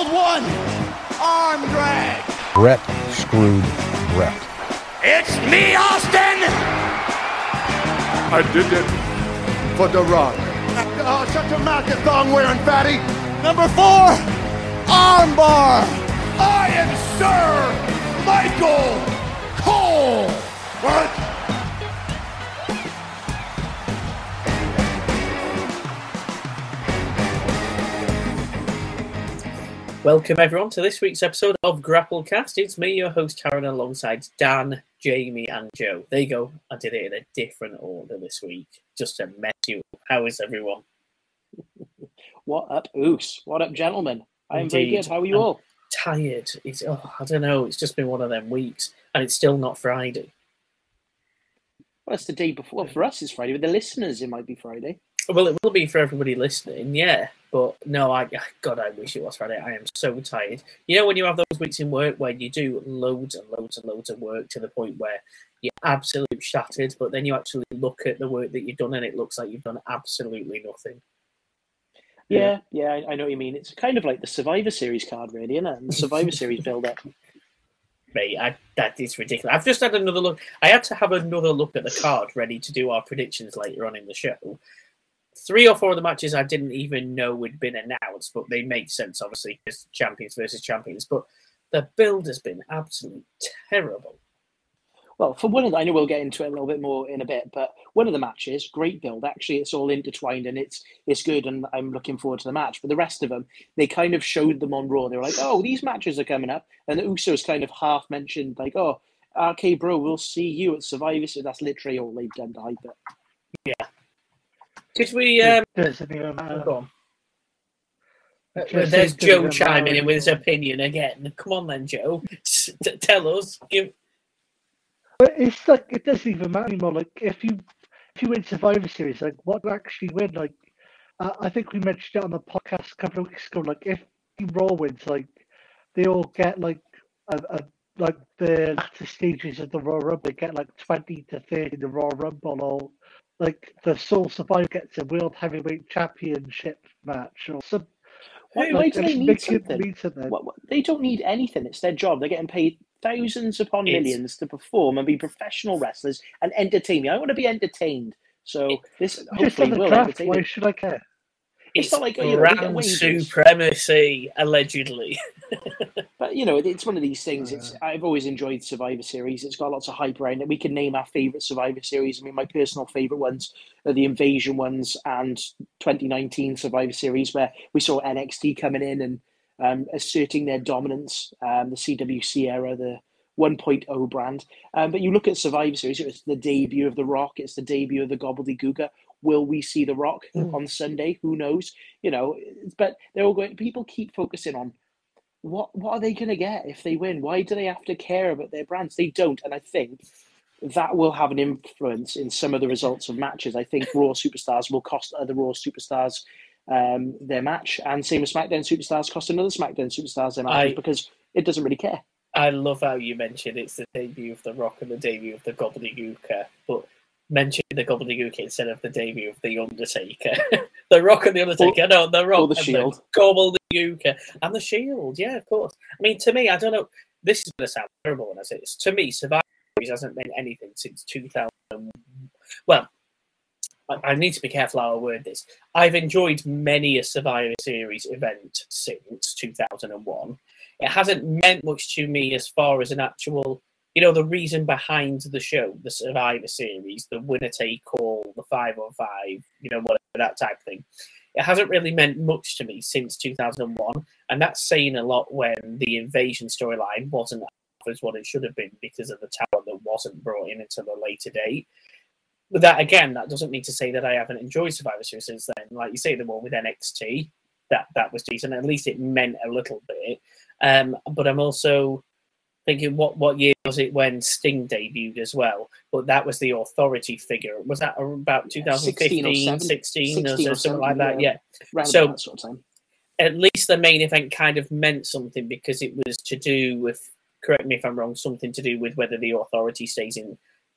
Hold one. Arm drag. Brett screwed Brett. It's me, Austin. I did it for The Rock. Oh, shut your mouth, you thong-wearing fatty. Number 4, armbar. I am Sir Michael Cole. What? Welcome everyone to this week's episode of Grapplecast. It's me, your host Karen, alongside Dan, Jamie and Joe. There you go. I did it in a different order this week, just to mess you up. How is everyone? What up, Oos? What up, gentlemen? I am very good. How are you all? Tired. I don't know. It's just been one of them weeks, and it's still not Friday. Well, it's the day before. Well, for us, it's Friday. With the listeners, it might be Friday. Well, it will be for everybody listening, yeah. But no, God, I wish it was Friday. I am so tired. You know when you have those weeks in work where you do loads and loads and loads of work to the point where you're absolutely shattered, but then you actually look at the work that you've done and it looks like you've done absolutely nothing. Yeah, I know what you mean. It's kind of like the Survivor Series card, really, isn't it? And the Survivor Series build-up. Mate, that is ridiculous. I've just had another look. I had to have another look at the card ready to do our predictions later on in the show. 3 or 4 of the matches I didn't even know had been announced, but they make sense, obviously, because champions versus champions. But the build has been absolutely terrible. Well, for one of the, I know we'll get into it a little bit more in a bit, but one of the matches, great build. Actually, it's all intertwined and it's good, and I'm looking forward to the match. But the rest of them, they kind of showed them on Raw. They were like, oh, these matches are coming up. And the Usos kind of half mentioned, like, oh, RK Bro, we'll see you at Survivor Series. So that's literally all they've done to hype it. Yeah. Could we... There's Joe chiming in with his opinion again. Come on then, Joe. Tell us. It's like, it doesn't even matter anymore. Like, if you win Survivor Series, like, what do you actually win? Like, I think we mentioned it on the podcast a couple of weeks ago. Like, if Raw wins, like, they all get, like, like the latter stages of the Royal Rumble. They get, like, 20 to 30 in the Royal Rumble or... Like the sole survivor gets a world heavyweight championship match or some. Why do they need something? What, they don't need anything. It's their job. They're getting paid thousands upon millions to perform and be professional wrestlers and entertain me. I want to be entertained. So this hopefully will entertain me. Why should I care? It's not like grand supremacy, allegedly. But, you know, it's one of these things. I've always enjoyed Survivor Series. It's got lots of hype around it. We can name our favourite Survivor Series. I mean, my personal favourite ones are the Invasion ones and 2019 Survivor Series, where we saw NXT coming in and asserting their dominance, the CWC era, the 1.0 brand. But you look at Survivor Series, it's the debut of The Rock. It's the debut of the Gobbledygooker. Will we see The Rock on Sunday? Who knows? You know, but they're all going, people keep focusing on what are they going to get if they win? Why do they have to care about their brands? They don't. And I think that will have an influence in some of the results of matches. I think Raw superstars will cost other Raw superstars their match. And same with SmackDown superstars cost another SmackDown superstars their match because it doesn't really care. I love how you mentioned it's the debut of The Rock and the debut of the Gobbledygooker, but mention the Gobbledygooker instead of the debut of the Undertaker. The Rock and the Undertaker. The Rock or the Shield. The Gobbledygooker. And the Shield, yeah, of course. I mean, to me, I don't know, this is going to sound terrible when I say this. To me, Survivor Series hasn't meant anything since 2001. Well, I need to be careful how I word this. I've enjoyed many a Survivor Series event since 2001. It hasn't meant much to me as far as an actual... You know, the reason behind the show, the Survivor Series, the winner-take-all, the 5-on-5, you know, whatever, that type of thing. It hasn't really meant much to me since 2001, and that's saying a lot when the Invasion storyline wasn't as what it should have been because of the talent that wasn't brought in until a later date. But that, again, that doesn't mean to say that I haven't enjoyed Survivor Series since then. Like you say, the one with NXT, that was decent. At least it meant a little bit. But I'm also... thinking what year was it when Sting debuted as well? But that was the authority figure. Was that about 2015, 16 or something like that? Yeah. So that sort of time. At least the main event kind of meant something because it was to do with, correct me if I'm wrong, something to do with whether the authority stays in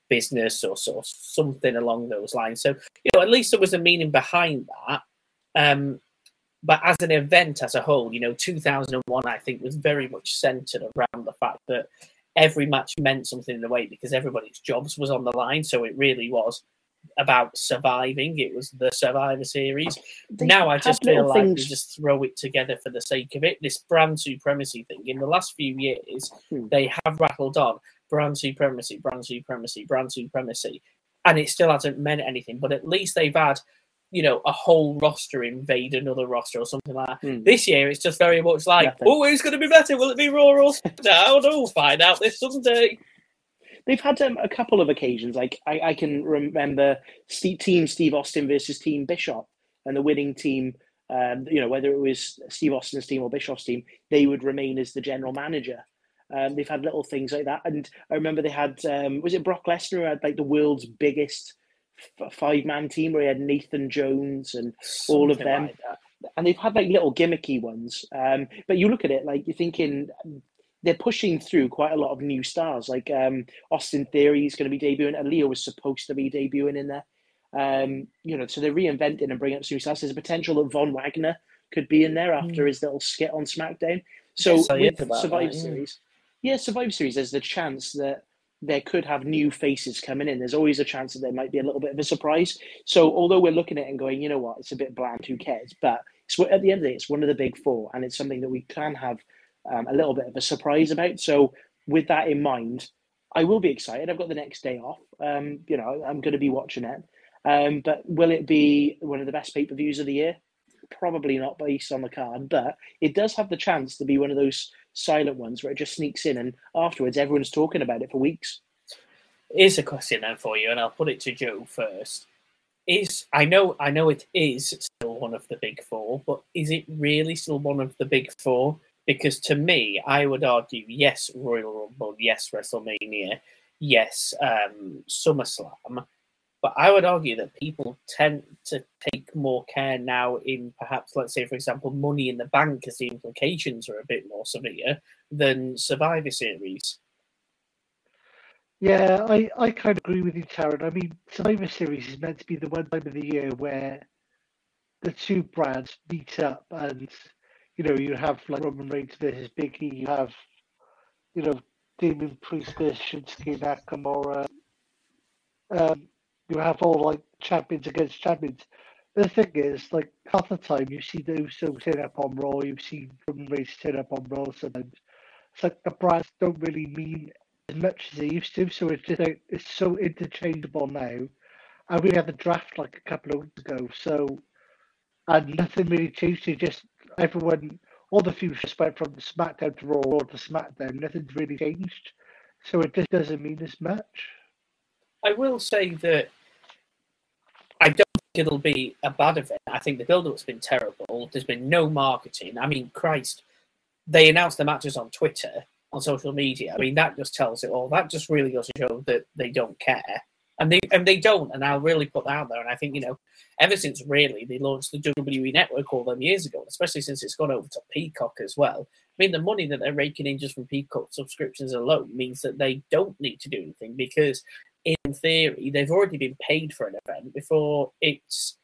business or sort of something along those lines. So, you know, at least there was a meaning behind that. But as an event as a whole, 2001, I think, was very much centered around the fact that every match meant something in a way because everybody's jobs was on the line. So it really was about surviving. It was the Survivor Series. Now I just feel like we just throw it together for the sake of it. This brand supremacy thing, in the last few years, they have rattled on brand supremacy, brand supremacy, brand supremacy. And it still hasn't meant anything. But at least they've had... a whole roster invade another roster or something like that. This year, it's just very much like, who's going to be better? Will it be Raw or SmackDown? We'll find out this Sunday. They've had a couple of occasions. Like, I can remember Team Steve Austin versus Team Bischoff, and the winning team, whether it was Steve Austin's team or Bischoff's team, they would remain as the general manager. They've had little things like that. And I remember they had, was it Brock Lesnar who had, like, the world's biggest... five-man team where he had Nathan Jones and all of them, and they've had like little gimmicky ones, but you look at it like you're thinking they're pushing through quite a lot of new stars, like Austin Theory is going to be debuting, and Leo was supposed to be debuting in there, so they're reinventing and bringing up new stars. There's a potential that Von Wagner could be in there after his little skit on SmackDown. Survivor Series, there's the chance that there could have new faces coming in. There's always a chance that there might be a little bit of a surprise. So although we're looking at it and going, you know what, it's a bit bland, who cares? But it's, at the end of the day, it's one of the big four, and it's something that we can have a little bit of a surprise about. So with that in mind, I will be excited. I've got the next day off. I'm going to be watching it. But will it be one of the best pay-per-views of the year? Probably not based on the card, but it does have the chance to be one of those silent ones where it just sneaks in, and afterwards everyone's talking about it for weeks. Here's a question then for you, and I'll put it to Joe first. I know it is still one of the big four, but is it really still one of the big four? Because to me, I would argue yes, Royal Rumble, yes, WrestleMania, yes, SummerSlam. But I would argue that people tend to take more care now in perhaps, let's say, for example, Money in the Bank, as the implications are a bit more severe than Survivor Series. Yeah, I kind of agree with you, Taryn. I mean, Survivor Series is meant to be the one time of the year where the two brands meet up, and, you have like Roman Reigns versus Big E, you have, Damian Priest versus Shinsuke Nakamura. You have all like champions against champions. The thing is, like half the time you see the Usos turn up on Raw, you've seen Roman Reigns turn up on Raw sometimes. It's like the brands don't really mean as much as they used to, so it's just like, it's so interchangeable now. And we had the draft like a couple of weeks ago, and nothing really changed. It just all the feuds just went from SmackDown to Raw to SmackDown. Nothing's really changed, so it just doesn't mean as much. I will say that I don't think it'll be a bad event. I think the build-up's been terrible. There's been no marketing. I mean, Christ, they announced the matches on Twitter, on social media. I mean, that just tells it all. That just really goes to show that they don't care. And they don't, and I'll really put that out there. And I think, ever since, really, they launched the WWE Network all them years ago, especially since it's gone over to Peacock as well. I mean, the money that they're raking in just from Peacock subscriptions alone means that they don't need to do anything because... in theory, they've already been paid for an event before it's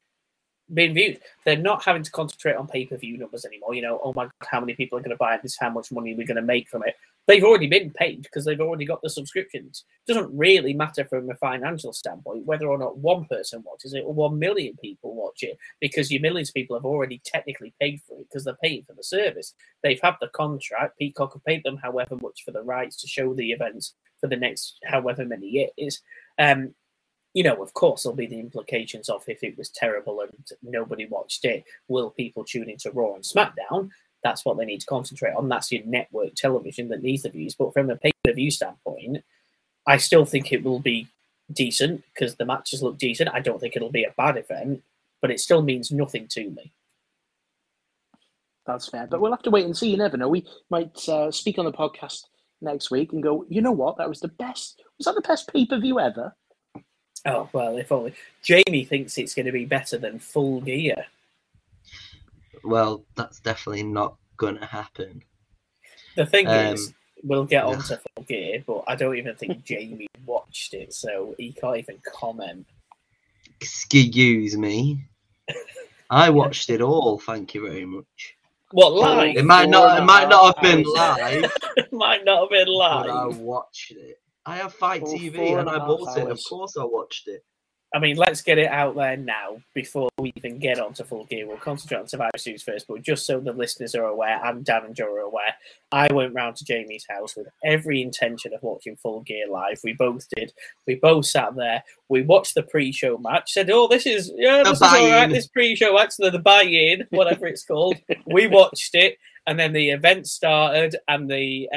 been viewed. They're not having to concentrate on pay-per-view numbers anymore. Oh my God, how many people are going to buy this? How much money we're going to make from it? They've already been paid because they've already got the subscriptions. It doesn't really matter from a financial standpoint whether or not one person watches it or 1 million people watch it, because your millions of people have already technically paid for it because they're paying for the service. They've had the contract. Peacock have paid them however much for the rights to show the events for the next however many years. Of course, there'll be the implications of if it was terrible and nobody watched it, will people tune into Raw and SmackDown? That's what they need to concentrate on. That's your network television that needs the views. But from a pay-per-view standpoint, I still think it will be decent because the matches look decent. I don't think it'll be a bad event, but it still means nothing to me. That's fair. But we'll have to wait and see. You never know. We might speak on the podcast next week and go, you know what? That was the best. Was that the best pay-per-view ever? Oh, well, if only. Jamie thinks it's going to be better than Full Gear. Well, that's definitely not going to happen. The thing is, we'll get on to Full Gear, but I don't even think Jamie watched it, so he can't even comment. Excuse me. I watched it all. Thank you very much. What, live? It might not have been live. It might not have been live. But I watched it. I have Fight TV and I bought it. Of course, I watched it. I mean, let's get it out there now before we even get on to Full Gear. We'll concentrate on Survivor Series first, but just so the listeners are aware, and Dan and Joe are aware, I went round to Jamie's house with every intention of watching Full Gear live. We both did. We both sat there. We watched the pre-show match, said, oh, this is all right, this pre-show match, the buy-in, whatever it's called. We watched it, and then the event started, and the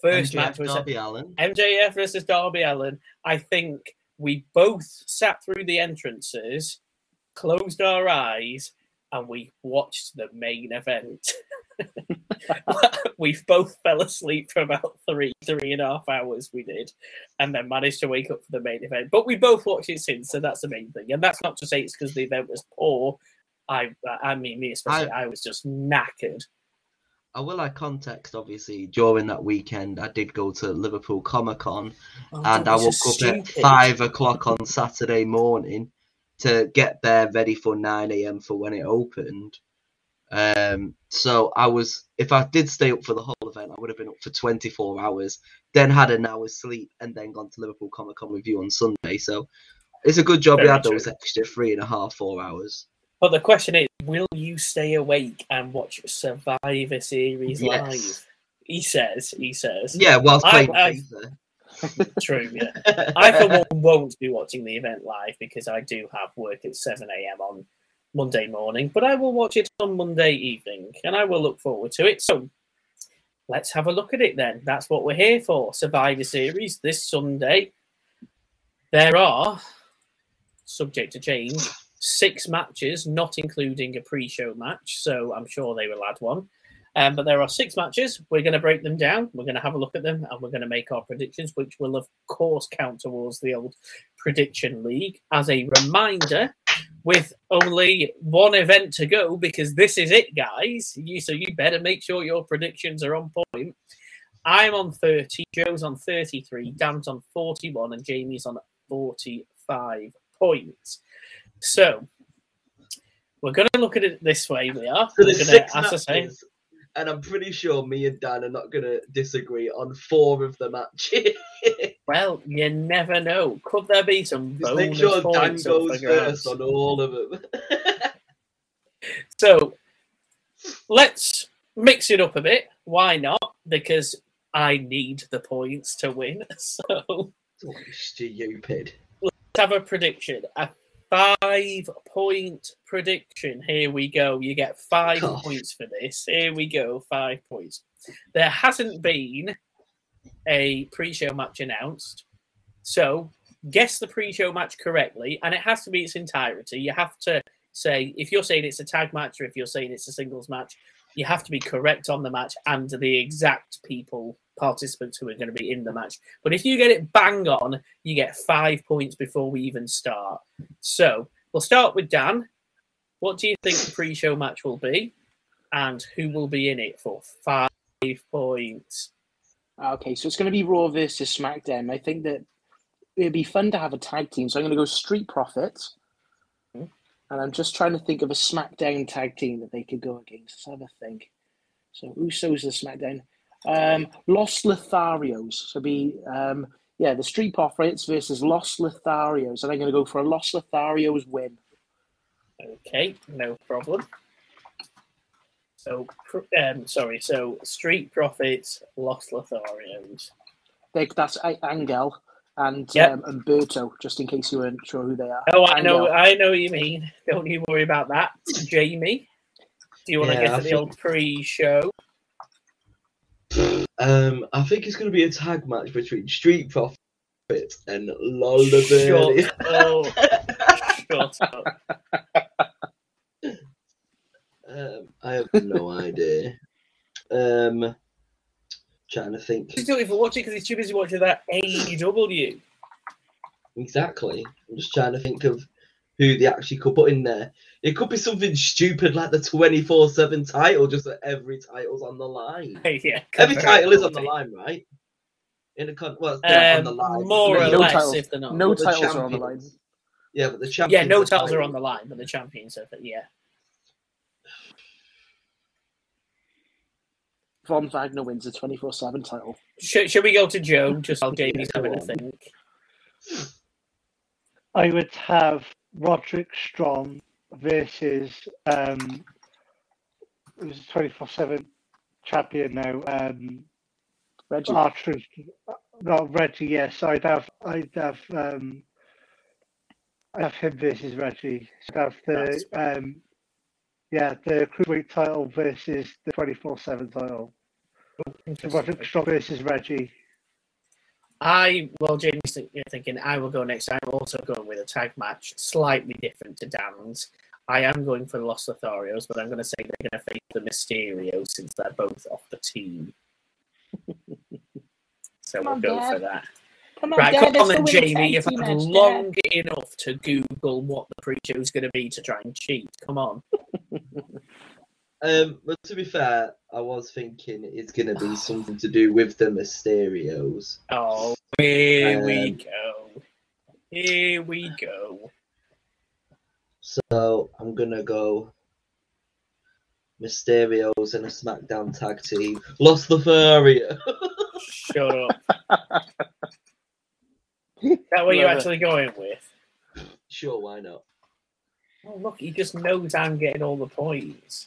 first MJF match was MJF versus Darby Allin. I think we both sat through the entrances, closed our eyes, and we watched the main event. We both fell asleep for about three and a half hours, we did, and then managed to wake up for the main event. But we both watched it since, so that's the main thing. And that's not to say it's because the event was poor. I mean, me especially, I was just knackered. I will add context, obviously, during that weekend, I did go to Liverpool Comic-Con and I woke up at 5 o'clock on Saturday morning to get there ready for 9 a.m. for when it opened. So I was, if I did stay up for the whole event, I would have been up for 24 hours, then had an hour's sleep and then gone to Liverpool Comic-Con with you on Sunday. So it's a good job we had those extra 3.5, 4 hours. But the question is, will you stay awake and watch Survivor Series live? He says. Yeah, whilst playing FIFA. True, yeah. I, for one, won't be watching the event live because I do have work at 7 a.m. on Monday morning, but I will watch it on Monday evening, and I will look forward to it. So let's have a look at it then. That's what we're here for, Survivor Series this Sunday. There are, subject to change, 6 matches, not including a pre-show match, so I'm sure they will add one. But there are 6 matches. We're going to break them down. We're going to have a look at them, and we're going to make our predictions, which will, of course, count towards the old prediction league. As a reminder, with only one event to go, because this is it, guys, so you better make sure your predictions are on point. I'm on 30, Joe's on 33, Dan's on 41, and Jamie's on 45 points. So, we're going to look at it this way, we are. So there's 6 matches, and I'm pretty sure me and Dan are not going to disagree on 4 of the matches. Well, you never know. Could there be some bonus points? Just make sure Dan goes first on all of them. So, let's mix it up a bit. Why not? Because I need the points to win, so... What is stupid? Let's have a prediction. A 5-point prediction. Here we go. You get 5 points for this. Here we go. 5 points. There hasn't been a pre-show match announced. So guess the pre-show match correctly. And it has to be its entirety. You have to say, if you're saying it's a tag match or if you're saying it's a singles match, you have to be correct on the match and the exact participants who are going to be in the match. But if you get it bang on, you get 5 points before we even start. So we'll start with Dan. What do you think the pre-show match will be? And who will be in it for 5 points? Okay, so it's going to be Raw versus SmackDown. I think that it'd be fun to have a tag team. So I'm going to go Street Profits. And I'm just trying to think of a SmackDown tag team that they could go against. Let's have a think. So Usos are SmackDown. Los Lotharios. So be the Street Profits versus Los Lotharios, and I'm going to go for a Los Lotharios win. Okay, no problem. So so Street Profits, Los Lotharios. That's Angel and Umberto, just in case you weren't sure who they are. Oh, I know what you mean. Don't you worry about that, Jamie. Do you want to get to the old pre-show? I think it's going to be a tag match between Street Profits and Lollabird. Shut up. I have no idea. Trying to think. He's not even watching because he's too busy watching that AEW. Exactly. I'm just trying to think of who they actually could put in there. It could be something stupid like the 24/7 title, just that every title's on the line. Yeah, every title is on the line, right? In the on the line, more or less. If they're not, no titles are on the line. Yeah, but the champion. Yeah, no titles are on the line, but the champions are. Yeah. Von Wagner wins the 24/7 title. Should we go to Joe? Just while Jamie's having a think. I would have Roderick Strong versus who's the 24/7 champion now. Reggie. Not Reggie. Yes, I'd have. I'd have him versus Reggie. So I'd have the the cruiserweight title versus the 24/7 title. So Roderick Strong versus Reggie. Jamie's thinking I will go next. I'm also going with a tag match, slightly different to Dan's. I am going for Los Lotharios, but I'm going to say they're going to face the Mysterios since they're both off the team. So we'll go for that. Come on then, Jamie. You've had long enough to Google what the pre-show is going to be to try and cheat. Come on. But to be fair, I was thinking it's going to be something to do with the Mysterios. Oh, here we go. Here we go. So I'm going to go Mysterios and a SmackDown tag team. Los Lotharios. Shut up. Is that what you're actually going with? Sure, why not? Oh, look, he just knows I'm getting all the points.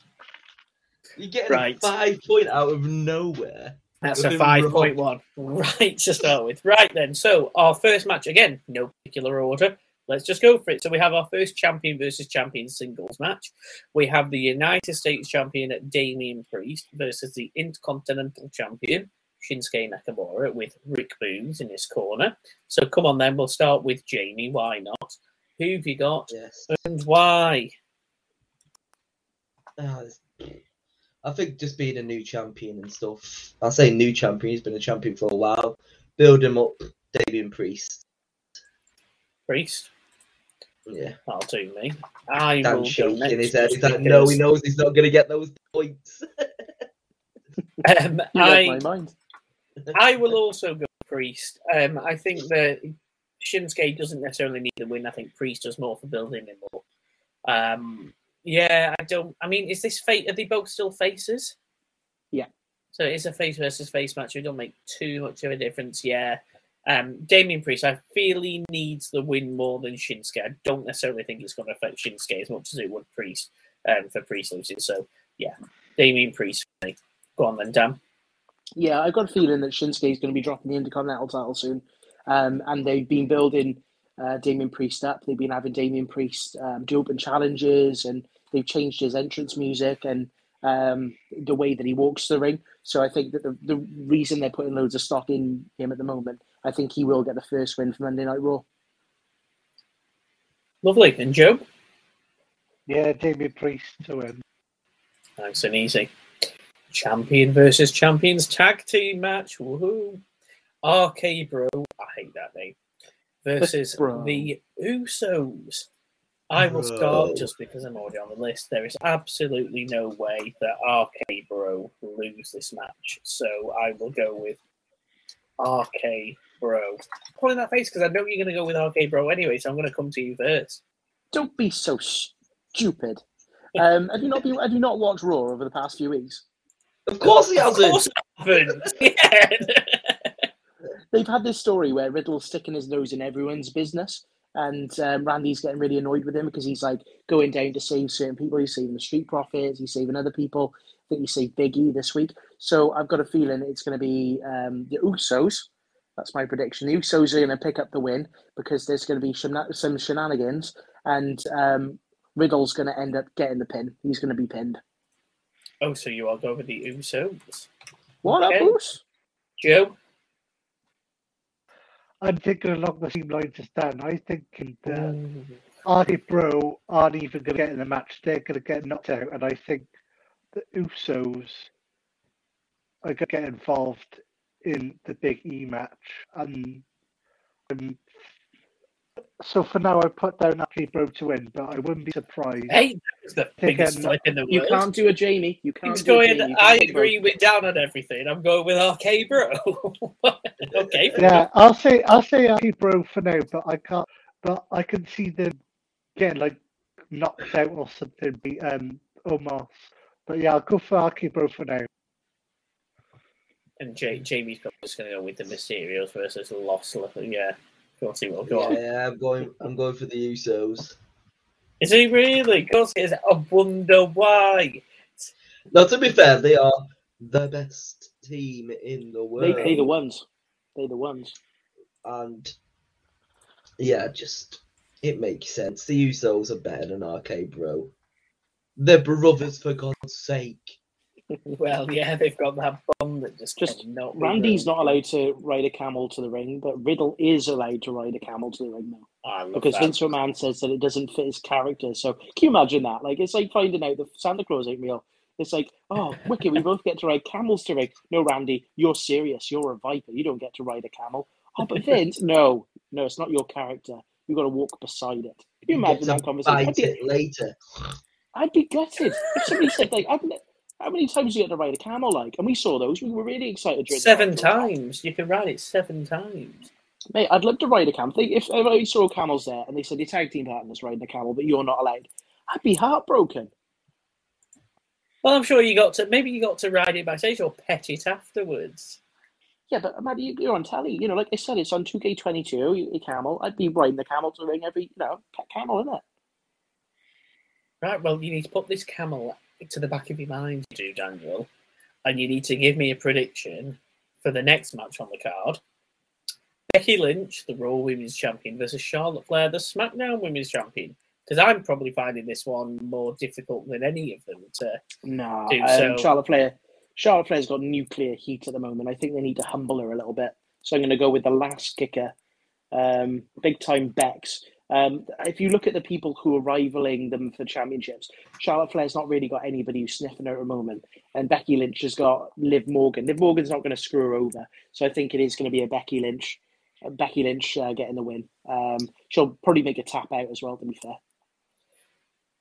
You're getting a 5 point out of nowhere. That's a 5.1. Right, to start with. Right then, so our first match, again, no particular order. Let's just go for it. So we have our first champion versus champion singles match. We have the United States champion Damian Priest versus the Intercontinental champion Shinsuke Nakamura with Rick Boogs in his corner. So come on then, we'll start with Jamie. Why not? Who have you got and why? I think just being a new champion and stuff. I'll say new champion. He's been a champion for a while. Build him up, Damian Priest. Priest? Yeah. That'll do me. I Dan will go next. In his head. He's like, no, he knows he's not going to get those points. My mind. I will also go Priest. I think that Shinsuke doesn't necessarily need the win. I think Priest does more for building him up. Is this fate? Are they both still faces? Yeah. So it's a face versus face match. It don't make too much of a difference. Yeah. Damian Priest, I feel he needs the win more than Shinsuke. I don't necessarily think it's going to affect Shinsuke as much as it would Priest for Priest losing. So yeah, Damian Priest for me. Go on then, Dan. Yeah, I've got a feeling that Shinsuke is going to be dropping the Intercontinental title soon. And they've been building Damian Priest up. They've been having Damian Priest do open challenges, and they've changed his entrance music and the way that he walks the ring. So I think that the reason they're putting loads of stock in him at the moment, I think he will get the first win for Monday Night Raw. Lovely. And Joe? Yeah, Damian Priest to win. Nice and easy. Champion versus champions tag team match. Woohoo! RK Bro, I hate that name. Versus the Usos. I will start just because I'm already on the list. There is absolutely no way that RK Bro will lose this match, so I will go with RK Bro. I'm pulling that face because I know you're going to go with RK Bro anyway, so I'm going to come to you first. Don't be so stupid. Have you not watched Raw over the past few weeks? Of course he hasn't. Of course it happened. They've had this story where Riddle's sticking his nose in everyone's business, and Randy's getting really annoyed with him because he's like going down to save certain people. He's saving the Street Profits. He's saving other people. I think he saved Big E this week. So I've got a feeling it's going to be the Usos. That's my prediction. The Usos are going to pick up the win because there's going to be some shenanigans, and Riddle's going to end up getting the pin. He's going to be pinned. Oh, so you all go with the Usos. What up, Us? Joe? I'm thinking along the same lines as Dan. I think RK Bro aren't even going to get in the match. They're going to get knocked out. And I think the Usos are going to get involved in the Big E match. And so for now, I put down RK Bro to win, but I wouldn't be surprised. Hey, that's the biggest type in the world. You can't do a Jamie. You can't do a Jamie. I agree with Dan on everything. I'm going with RK Bro. Okay. Yeah, I'll say RK Bro for now, but I can see them again, like knocked out or something, beat Omos. But yeah, I'll go for RK Bro for now. And Jamie's probably just going to go with the Mysterios versus Los Lotharios. Yeah, go see what we'll go. Yeah, I'm going for the Usos. Is he really? Because I wonder why. Now, to be fair, they are the best team in the world. They're the ones. They're the ones. And yeah, just it makes sense. The Usos are better than RK Bro. They're brothers, for God's sake. Well, yeah, they've got that bomb that just not. Randy's not allowed to ride a camel to the ring, but Riddle is allowed to ride a camel to the ring now. Because Vince McMahon says that it doesn't fit his character. So can you imagine that? Like, it's like finding out the Santa Claus oatmeal. It's like, oh, wicked, we both get to ride camels to the ring. No, Randy, you're serious. You're a viper. You don't get to ride a camel. Oh, but Vince, no, it's not your character. You've got to walk beside it. Can you imagine that conversation? Later. I'd be gutted if somebody said, like, how many times do you get to ride a camel, like? And we saw those. We were really excited. Seven times. You can ride it 7 times. Mate, I'd love to ride a camel. If I saw camels there and they said your tag team partner's riding a camel, but you're not allowed, I'd be heartbroken. Well, I'm sure you got to ride it by stage or pet it afterwards. Yeah, but man, you're on telly. You know, like I said, it's on 2K22, a camel. I'd be riding the camel to the ring every, pet camel, innit? Right, well, you need to put this camel to the back of your mind, you do, Daniel, and you need to give me a prediction for the next match on the card. Becky Lynch, the Raw Women's Champion, versus Charlotte Flair, the SmackDown Women's Champion. Because I'm probably finding this one more difficult than any of them to do. So Charlotte Flair's got nuclear heat at the moment. I think they need to humble her a little bit. So I'm going to go with the last kicker, big time Bex. If you look at the people who are rivaling them for championships, Charlotte Flair's not really got anybody who's sniffing her at the moment. And Becky Lynch has got Liv Morgan. Liv Morgan's not going to screw her over. So I think it is going to be a Becky Lynch getting the win. She'll probably make a tap out as well, to be fair.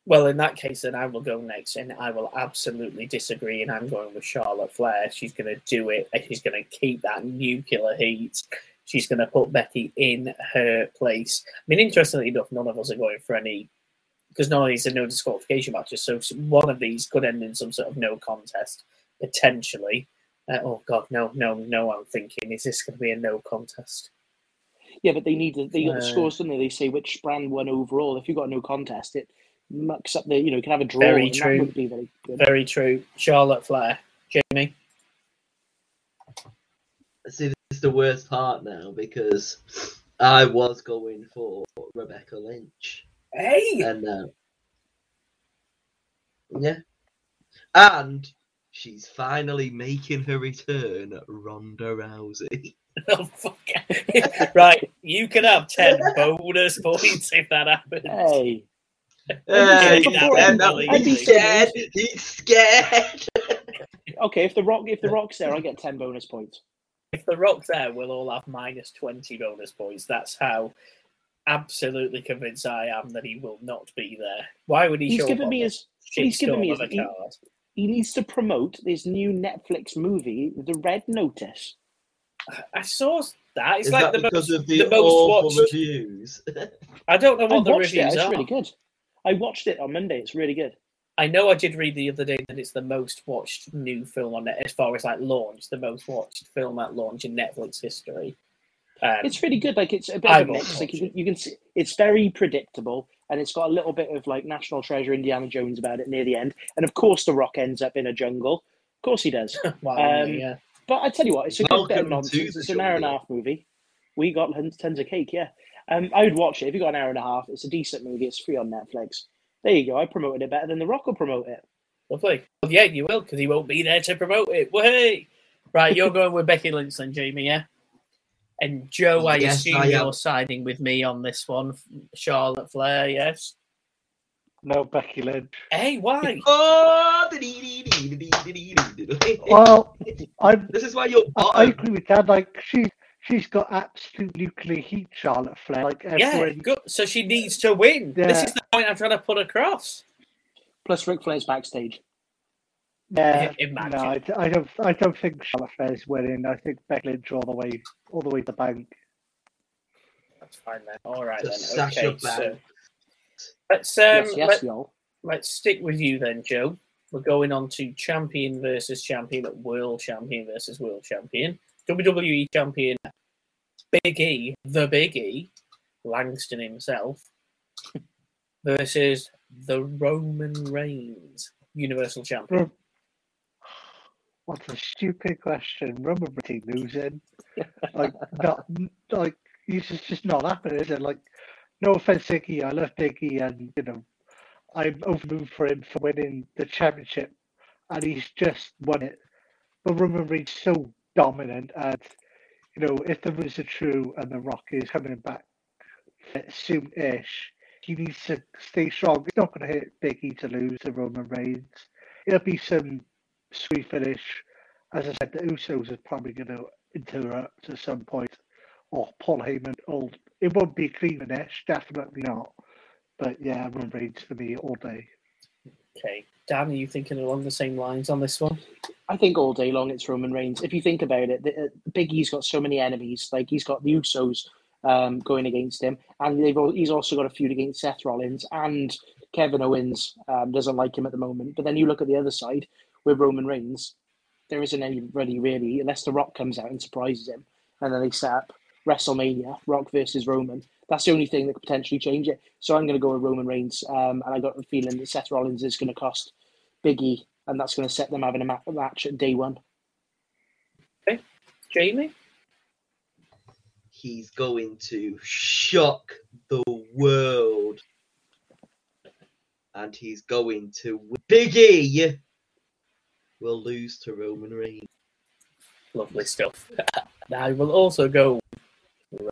Well, in that case, then I will go next. And I will absolutely disagree. And I'm going with Charlotte Flair. She's going to do it. And she's going to keep that nuclear heat. She's going to put Becky in her place. I mean, interestingly enough, none of us are going for any, because none of these are no disqualification matches. So one of these could end in some sort of no contest, potentially. Oh, God, no, I'm thinking, is this going to be a no contest? Yeah, but they got the scores, don't they? They say which brand won overall. If you've got a no contest, it mucks up the, you can have a draw. Very true. That wouldn't be very good. Very true. Charlotte Flair. Jamie? Let's see. The worst part now, because I was going for Rebecca Lynch. Hey! And yeah. And she's finally making her return at Ronda Rousey. Oh, fuck. Right, you can have 10 bonus points if that happens. Hey. I'd be scared. He's scared. Okay, if the Rock's there, I get 10 bonus points. If The Rock's there, we'll all have minus 20 bonus points. That's how absolutely convinced I am that he will not be there. Why would he show up on a shitstorm of a card? He needs to promote this new Netflix movie, The Red Notice. I saw that. It's is like that the, most, of the most watched reviews. I don't know what the reviews are. It's really good. I watched it on Monday. It's really good. I know I did read the other day that it's the most watched new film on Netflix, as far as like launch, the most watched film at launch in Netflix history. It's really good. Like, it's a bit of a mix. Like, you can see it's very predictable, and it's got a little bit of like National Treasure, Indiana Jones about it near the end. And of course, The Rock ends up in a jungle. Of course, he does. Wow, yeah. But I tell you what, it's a good bit of nonsense. It's an hour and a half movie. We got tons of cake. Yeah, I would watch it if you got an hour and a half. It's a decent movie. It's free on Netflix. There you go. I promoted it better than The Rock will promote it. Lovely. Well, yeah, you will, because he won't be there to promote it. Wahey! Right, you're going with Becky Lynch then, Jamie, yeah? And Joe, I assume you're siding with me on this one. Charlotte Flair, yes? No, Becky Lynch. Hey, why? Well, this is why you're... I agree with Dad. Like, She's got absolute nuclear heat, Charlotte Flair. Like, yeah, good. So she needs to win. Yeah. This is the point I'm trying to put across. Plus, Ric Flair's backstage. Yeah, imagine. No, I don't think Charlotte Flair's winning. I think Becky Lynch all the way to the bank. That's fine then. All right, then. Okay, so Let's stick with you then, Joe. We're going on to champion versus champion, but world champion versus world champion. WWE champion Big E, the Big E, Langston himself, versus the Roman Reigns, Universal Champion. What a stupid question. Roman Reigns losing. It's just not happening, is it? Like, no offense, Big E. I love Big E, and, you know, I'm overmoved for him for winning the championship, and he's just won it. But Roman Reigns so dominant, and, you know, if the rumors are true and The Rock is coming back soon-ish, he needs to stay strong. It's not going to hurt Big E to lose to Roman Reigns. It'll be some sweet finish. As I said, the Usos are probably going to interrupt at some point, or Paul Heyman. It won't be a clean finish, definitely not. But yeah, Roman Reigns for me all day. Okay. Dan, are you thinking along the same lines on this one? I think all day long it's Roman Reigns. If you think about it, Big E's got so many enemies. Like, he's got the Usos going against him, and he's also got a feud against Seth Rollins, and Kevin Owens doesn't like him at the moment. But then you look at the other side with Roman Reigns, there isn't anybody really, unless The Rock comes out and surprises him, and then they set up WrestleMania, Rock versus Roman. That's the only thing that could potentially change it. So I'm going to go with Roman Reigns, and I got the feeling that Seth Rollins is going to cost Big E, and that's going to set them having a match at day one. Okay, Jamie? He's going to shock the world, and he's going to... Big E will lose to Roman Reigns. Lovely stuff. I will also go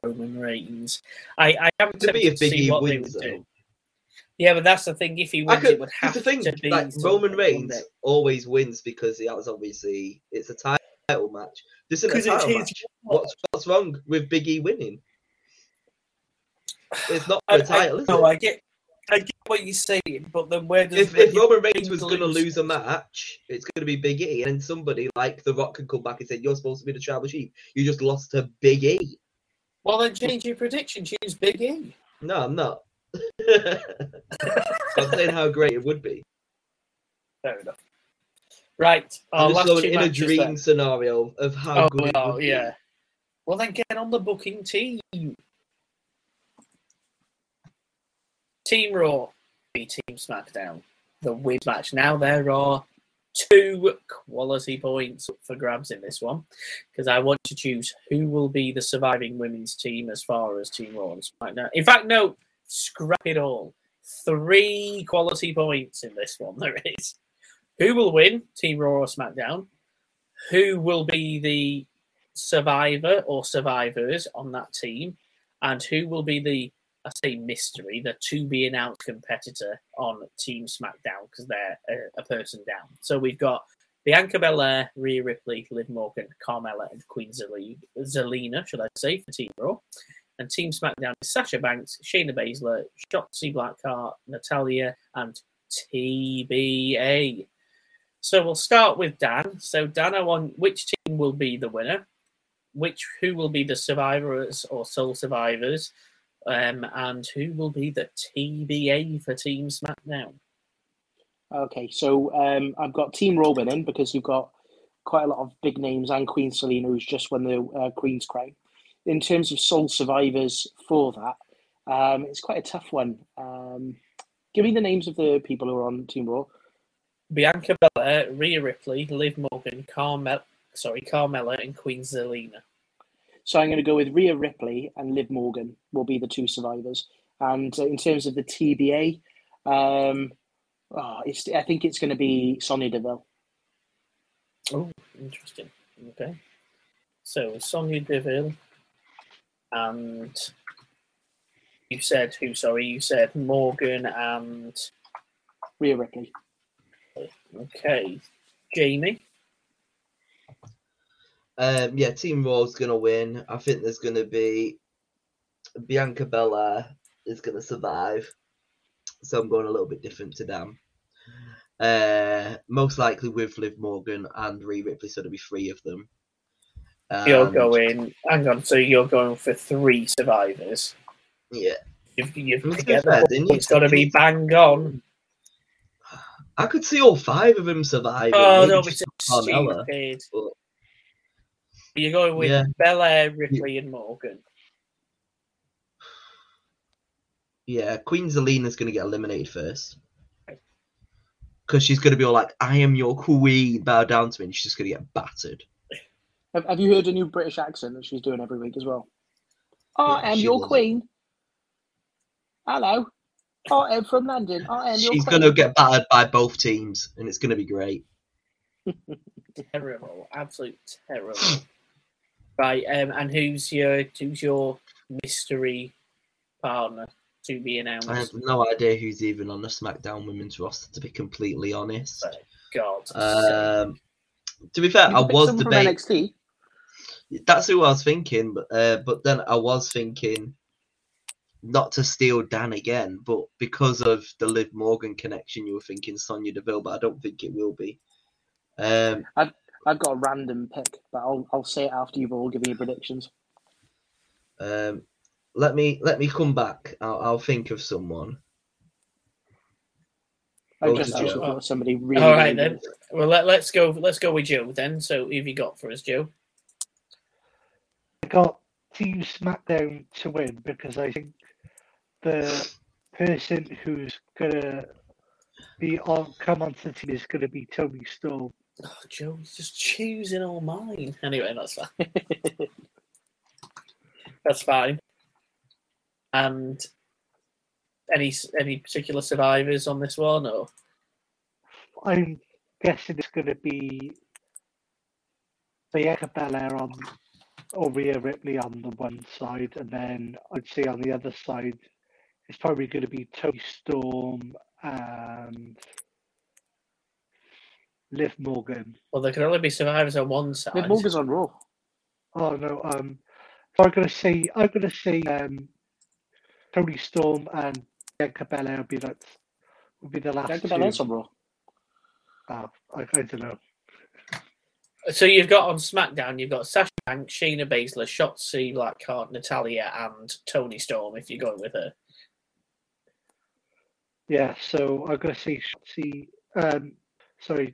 Roman Reigns. I haven't to be a Big E wins though. Yeah, but that's the thing. If he wins, it would have to be like Roman Reigns always wins, because that was obviously it's a title match. This is a title match. What's wrong with Big E winning? It's not a title. No, I get what you're saying, but then where does if Roman Reigns was going to lose a match, it's going to be Big E, and somebody like The Rock could come back and say, "You're supposed to be the tribal chief. You just lost to Big E." Well, then change your prediction. Choose Big E. No, I'm not. I'm saying how great it would be. Fair enough. Right. I'm just going in a dream then. Scenario of how good it would be. Well, then get on the booking team. Team Raw, Team SmackDown, the win match. Now there are two quality points for grabs in this one, because I want to choose who will be the surviving women's team as far as Team Raw and SmackDown. In fact, no, scrap it all. 3 quality points in this one there is. Who will win, Team Raw or SmackDown? Who will be the survivor or survivors on that team? And who will be the... I say mystery, the to-be-announced competitor on Team SmackDown, because they're a person down. So we've got Bianca Belair, Rhea Ripley, Liv Morgan, Carmella, and Queen Zelina, should I say, for Team Raw. And Team SmackDown is Sasha Banks, Shayna Baszler, Shotzi Blackheart, Natalia, and TBA. So we'll start with Dan. So Dan, I want which team will be the winner, who will be the survivors or sole survivors, and who will be the TBA for Team SmackDown? Okay, so I've got Team Raw winning because we've got quite a lot of big names and Queen Zelina, who's just won the Queen's Crown. In terms of sole survivors for that, it's quite a tough one. Give me the names of the people who are on Team Raw. Bianca Belair, Rhea Ripley, Liv Morgan, Carmella, and Queen Zelina. So I'm going to go with Rhea Ripley and Liv Morgan will be the two survivors. And in terms of the TBA, I think it's going to be Sonya Deville. Oh, interesting. Okay. So Sonya Deville and you said who? Sorry, you said Morgan and... Rhea Ripley. Okay. Jamie? Yeah, Team Raw's going to win. I think there's going to be Bianca Belair is going to survive. So I'm going a little bit different to them. Most likely with Liv Morgan and Rhea Ripley, so there'll be 3 of them. Hang on, so you're going for 3 survivors? Yeah. You've together, it's got to be bang on. I could see all five of them surviving. Oh, no, it's so stupid. But... You're going with Belair, Ripley, and Morgan. Yeah, Queen Zelina's going to get eliminated first. Because she's going to be all like, I am your queen, bow down to me, and she's just going to get battered. Have you heard a new British accent that she's doing every week as well? I am your queen. Hello. I am from London. I am your She's going to get battered by both teams, and it's going to be great. Terrible. Absolute terrible. Right, and who's your mystery partner to be announced? I have no idea who's even on the SmackDown Women's roster, to be completely honest. Oh, God. To be fair, I was debating. That's who I was thinking, but then I was thinking not to steal Dan again, but because of the Liv Morgan connection, you were thinking Sonya Deville, but I don't think it will be. I've got a random pick, but I'll say it after you've all given your predictions. Let me come back. I'll think of someone. I just thought somebody really. All right then. Well, let's go with Joe then. So, who have you got for us, Joe? I got Team SmackDown to win because I think the person who's gonna come onto the team is gonna be Toni Storm. Oh, Joe's just choosing all mine. Anyway, that's fine. That's fine. And any particular survivors on this one, or? I'm guessing it's going to be Bianca Belair or Rhea Ripley on the one side, and then I'd say on the other side, it's probably going to be Toni Storm and Liv Morgan. Well, there can only be survivors on one side. Liv Morgan's on Raw. Oh no! So I'm going to say Toni Storm and Bianca Belair would be the last. Bianca Belair's on Raw. I don't know. So you've got on SmackDown, you've got Sasha Banks, Shayna Baszler, Shotzi Blackheart, Natalia, and Toni Storm. If you're going with her, yeah. So I'm going to say Shotzi. Shayna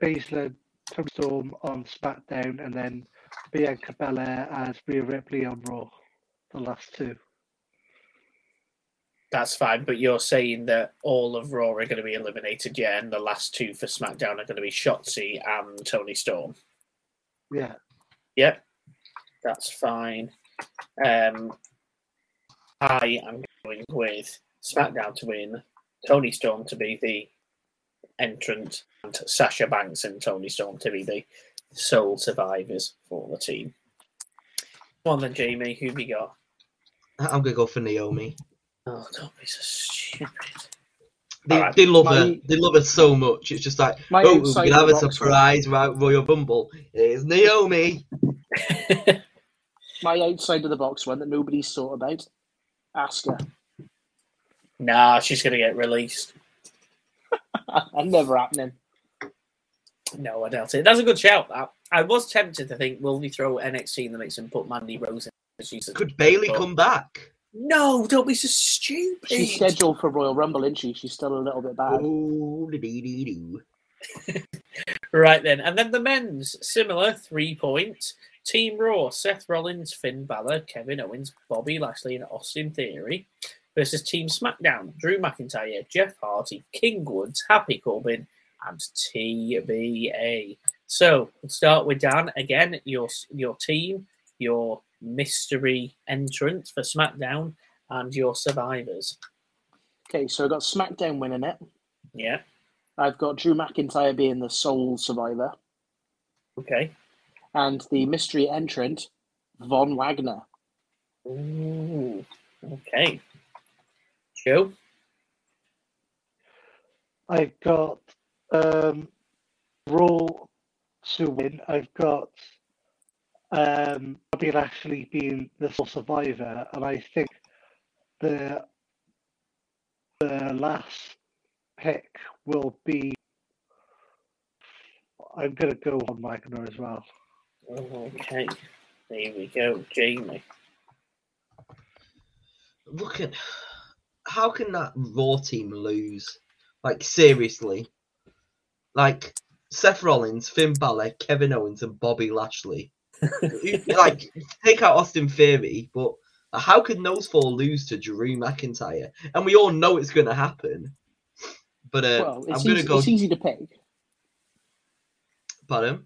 Baszler, Toni Storm on SmackDown, and then Bianca Belair and Rhea Ripley on Raw. The last two. That's fine, but you're saying that all of Raw are going to be eliminated, yeah, and the last two for SmackDown are going to be Shotzi and Toni Storm. Yeah. Yep. That's fine. I am going with SmackDown to win, Toni Storm to be the entrant, and Sasha Banks and Toni Storm to be the sole survivors for the team. Come on then, Jamie, who have you got? I'm going to go for Naomi. Oh, don't be so stupid. They love her. They love her so much. It's just like, oh, we're going to have a surprise Royal Rumble. It's Naomi. My outside of the box one that nobody's thought about. Ask her. Nah, she's going to get released. Never happening. No, I doubt it. That's a good shout. I was tempted to think, will we throw NXT in the mix and put Mandy Rose in? Could Bailey come back? No, don't be so stupid. She's scheduled for Royal Rumble, isn't she? She's still a little bit bad. Oh, right then. And then the men's, similar, 3 points. Team Raw, Seth Rollins, Finn Balor, Kevin Owens, Bobby Lashley and Austin Theory versus Team SmackDown, Drew McIntyre, Jeff Hardy, King Woods, Happy Corbin and TBA. So, we'll start with Dan. Again, your team, your mystery entrant for SmackDown and your survivors. Okay, so I've got SmackDown winning it. Yeah. I've got Drew McIntyre being the sole survivor. Okay. And the mystery entrant, Von Wagner. Ooh, okay. Joe? I've got Raw to win. I've got Bobby Lashley being the sole survivor, and I think the last pick will be. I'm going to go on Wagner as well. Okay, there we go, Jamie. looking, how can that Raw team lose? Like, seriously. Like, Seth Rollins, Finn Balor, Kevin Owens, and Bobby Lashley. Like, take out Austin Theory, but how can those four lose to Drew McIntyre? And we all know it's going to happen. But well, it's easy to pick. Pardon?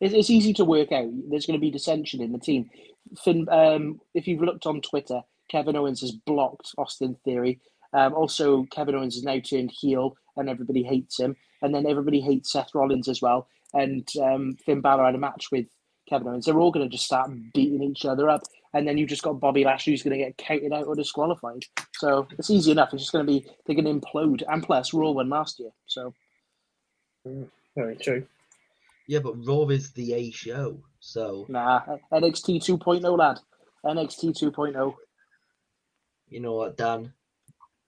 It's easy to work out. There's going to be dissension in the team. Finn, if you've looked on Twitter, Kevin Owens has blocked Austin Theory. Also, Kevin Owens has now turned heel, and everybody hates him. And then everybody hates Seth Rollins as well. And Finn Balor had a match with Kevin Owens. They're all going to just start beating each other up. And then you've just got Bobby Lashley who's going to get counted out or disqualified. So it's easy enough. It's just going to be, they're going to implode. And plus, Raw won last year. So. Very true. Yeah, but Raw is the A show, so... Nah, NXT 2.0, lad. NXT 2.0. You know what, Dan?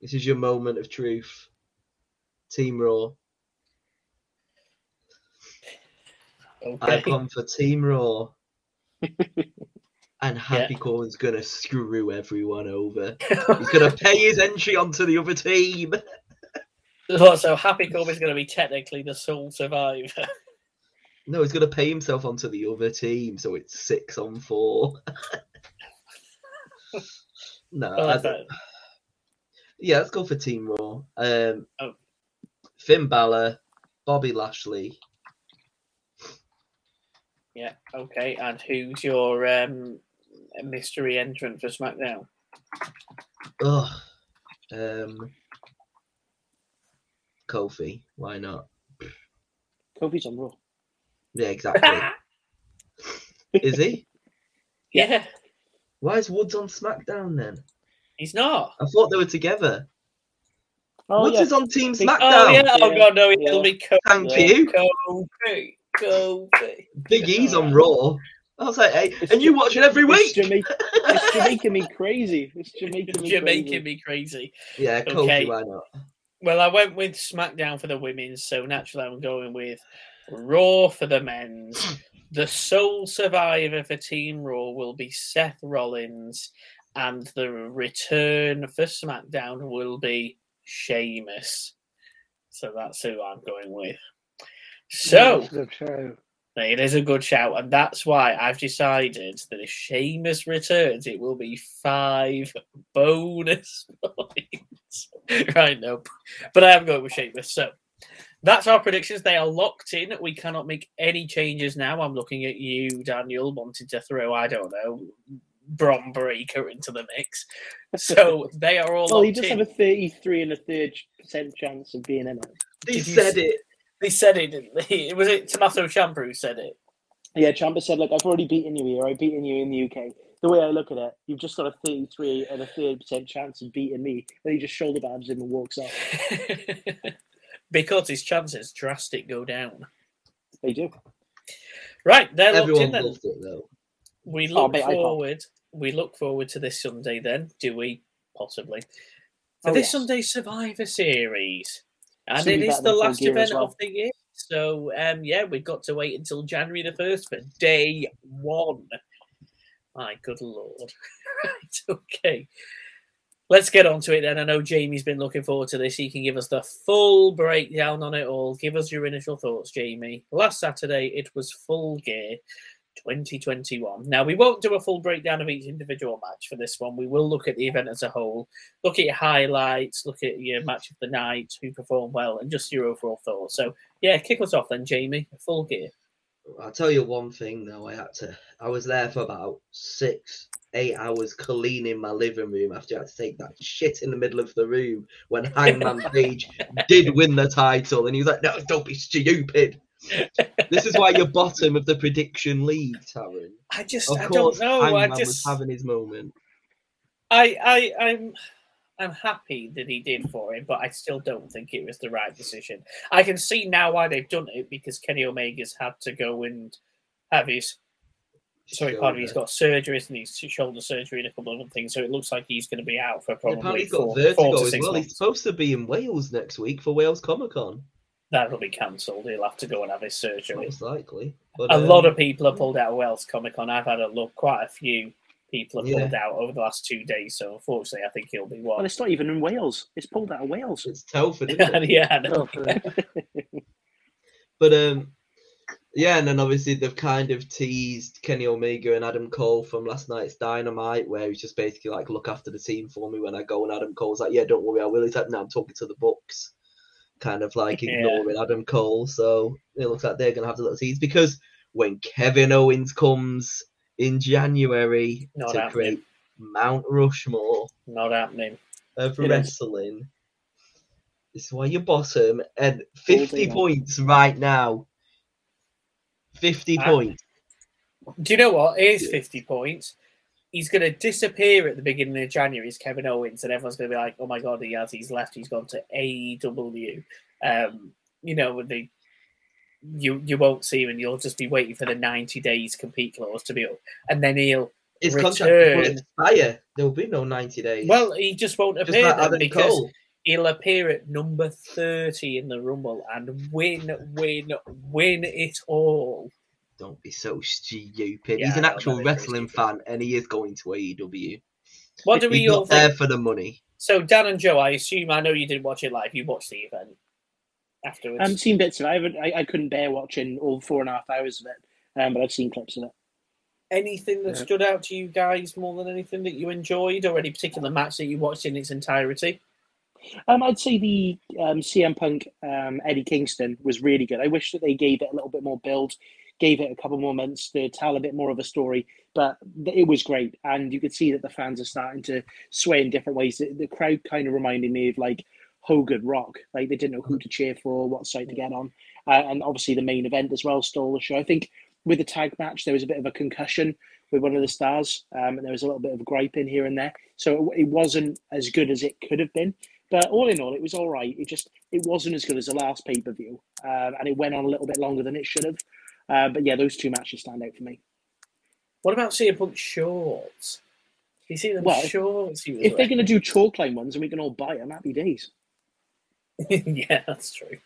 This is your moment of truth. Team Raw. Okay. I've gone for Team Raw. And Happy Corbin's going to screw everyone over. He's going to pay his entry onto the other team. So Happy Corbin's going to be technically the sole survivor. No, he's going to pay himself onto the other team, so it's 6-on-4. No, I don't. Yeah, let's go for Team Raw. Finn Balor, Bobby Lashley. Yeah, okay. And who's your mystery entrant for SmackDown? Kofi. Why not? Kofi's on Raw. Yeah, exactly. Is he? Yeah. Why is Woods on SmackDown then? He's not. I thought they were together. Oh, Woods is on Team SmackDown. Oh, yeah. Oh, God, no. It'll be Kofi. Thank you. Kofi. Big E's on Raw. I was like, hey, and you watch it every week. It's Jamaican me crazy. Yeah, Kofi, okay. Why not? Well, I went with SmackDown for the women, so naturally I'm going with Raw for the men's. The sole survivor for Team Raw will be Seth Rollins, and the return for SmackDown will be Sheamus. So that's who I'm going with. So it is a good shout, and that's why I've decided that if Sheamus returns, it will be 5 bonus points. Right, nope. But I am going with Sheamus, so. That's our predictions. They are locked in. We cannot make any changes now. I'm looking at you, Daniel, wanting to throw, I don't know, Bron Breakker into the mix. So they are all locked in. Well, he does have a 33.3% chance of being in it. They said it, didn't they? Was it Tommaso Ciampa who said it? Yeah, Ciampa said, look, I've already beaten you here. I've beaten you in the UK. The way I look at it, you've just got a 33.3% chance of beating me. Then he just shoulder babs him and walks off. Because his chances drastic go down. They do. Right, they're everyone locked in then. It, though. We look forward. We look forward to this Sunday then, do we? Possibly. For this Sunday's Survivor Series. And it is the last event of the year. So, we've got to wait until January the 1st for day one. My good Lord. Right, okay. Let's get on to it then. I know Jamie's been looking forward to this. He can give us the full breakdown on it all. Give us your initial thoughts, Jamie. Last Saturday, it was Full Gear 2021. Now, we won't do a full breakdown of each individual match for this one. We will look at the event as a whole, look at your highlights, look at your match of the night, who performed well, and just your overall thoughts. So, yeah, kick us off then, Jamie. Full Gear. I'll tell you one thing, though. I was there for about 8 hours cleaning my living room after I had to take that shit in the middle of the room when Hangman Page did win the title. And he was like, no, don't be stupid. This is why you're bottom of the prediction league, Taryn. I don't know. Hangman was having his moment. I'm happy that he did for him, but I still don't think it was the right decision. I can see now why they've done it, because Kenny Omega's had to go and have his... Sorry, pardon me, he's got surgery, isn't he? He's shoulder surgery and a couple of other things, so it looks like he's going to be out for probably he's got 4 to 6 months. He's supposed to be in Wales next week for Wales Comic-Con. That'll be cancelled. He'll have to go and have his surgery. Most likely. But, a lot of people have pulled out of Wales Comic-Con. I've had a look, quite a few people have pulled out over the last 2 days. So unfortunately, I think he'll be one. And it's not even in Wales. It's pulled out of Wales. It's Telford, isn't it? Yeah, I know. But yeah, and then obviously they've kind of teased Kenny Omega and Adam Cole from last night's Dynamite, where he's just basically like, look after the team for me when I go. And Adam Cole's like, yeah, don't worry, I will. He's like, no, I'm talking to the Bucks. Kind of like ignoring Adam Cole. So it looks like they're going to have the little tease, because when Kevin Owens comes in January to create Mount Rushmore of wrestling, this is why you bottom. And 50 points right now. 50 points. Do you know what? It is 50 points. He's going to disappear at the beginning of January as Kevin Owens, and everyone's going to be like, oh my God, he has. He's left. He's gone to AEW. You know, you won't see him, and you'll just be waiting for the 90 days compete clause to be up. And then he'll return. His contract will expire. There will be no 90 days. Well, he just won't appear just like then, because Cole. He'll appear at number 30 in the Rumble and win it all. Don't be so stupid. Yeah, he's an actual wrestling fan, and he is going to AEW. What do we all think? There for the money. So, Dan and Joe, I assume, I know you didn't watch it live. You watched the event afterwards. I've seen bits of it. I couldn't bear watching all 4.5 hours of it, but I've seen clips of it. Anything that stood out to you guys more than anything that you enjoyed, or any particular match that you watched in its entirety? I'd say the CM Punk Eddie Kingston was really good. I wish that they gave it a little bit more build, gave it a couple more months to tell a bit more of a story, but it was great. And you could see that the fans are starting to sway in different ways. The crowd kind of reminded me of like Hogan Rock. Like they didn't know who to cheer for, what side to get on. And obviously the main event as well stole the show. I think with the tag match, there was a bit of a concussion with one of the stars, and there was a little bit of a gripe in here and there. So it wasn't as good as it could have been. But all in all, it was all right. It wasn't as good as the last pay-per-view, and it went on a little bit longer than it should have. But yeah, those two matches stand out for me. What about CM Punk's shorts? You see them shorts? If they're going to do chalkline ones and we can all buy them, happy days. Yeah, that's true.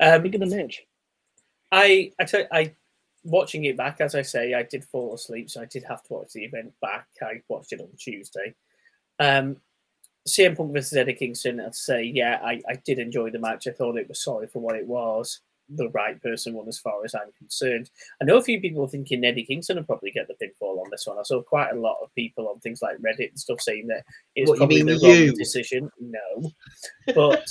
Look at the merch. I watching it back, as I say, I did fall asleep, so I did have to watch the event back. I watched it on Tuesday. CM Punk versus Eddie Kingston, I'd say, I did enjoy the match. I thought it was solid for what it was. The right person won, as far as I'm concerned. I know a few people thinking Eddie Kingston will probably get the pinfall on this one. I saw quite a lot of people on things like Reddit and stuff saying that it's probably the wrong decision. No. But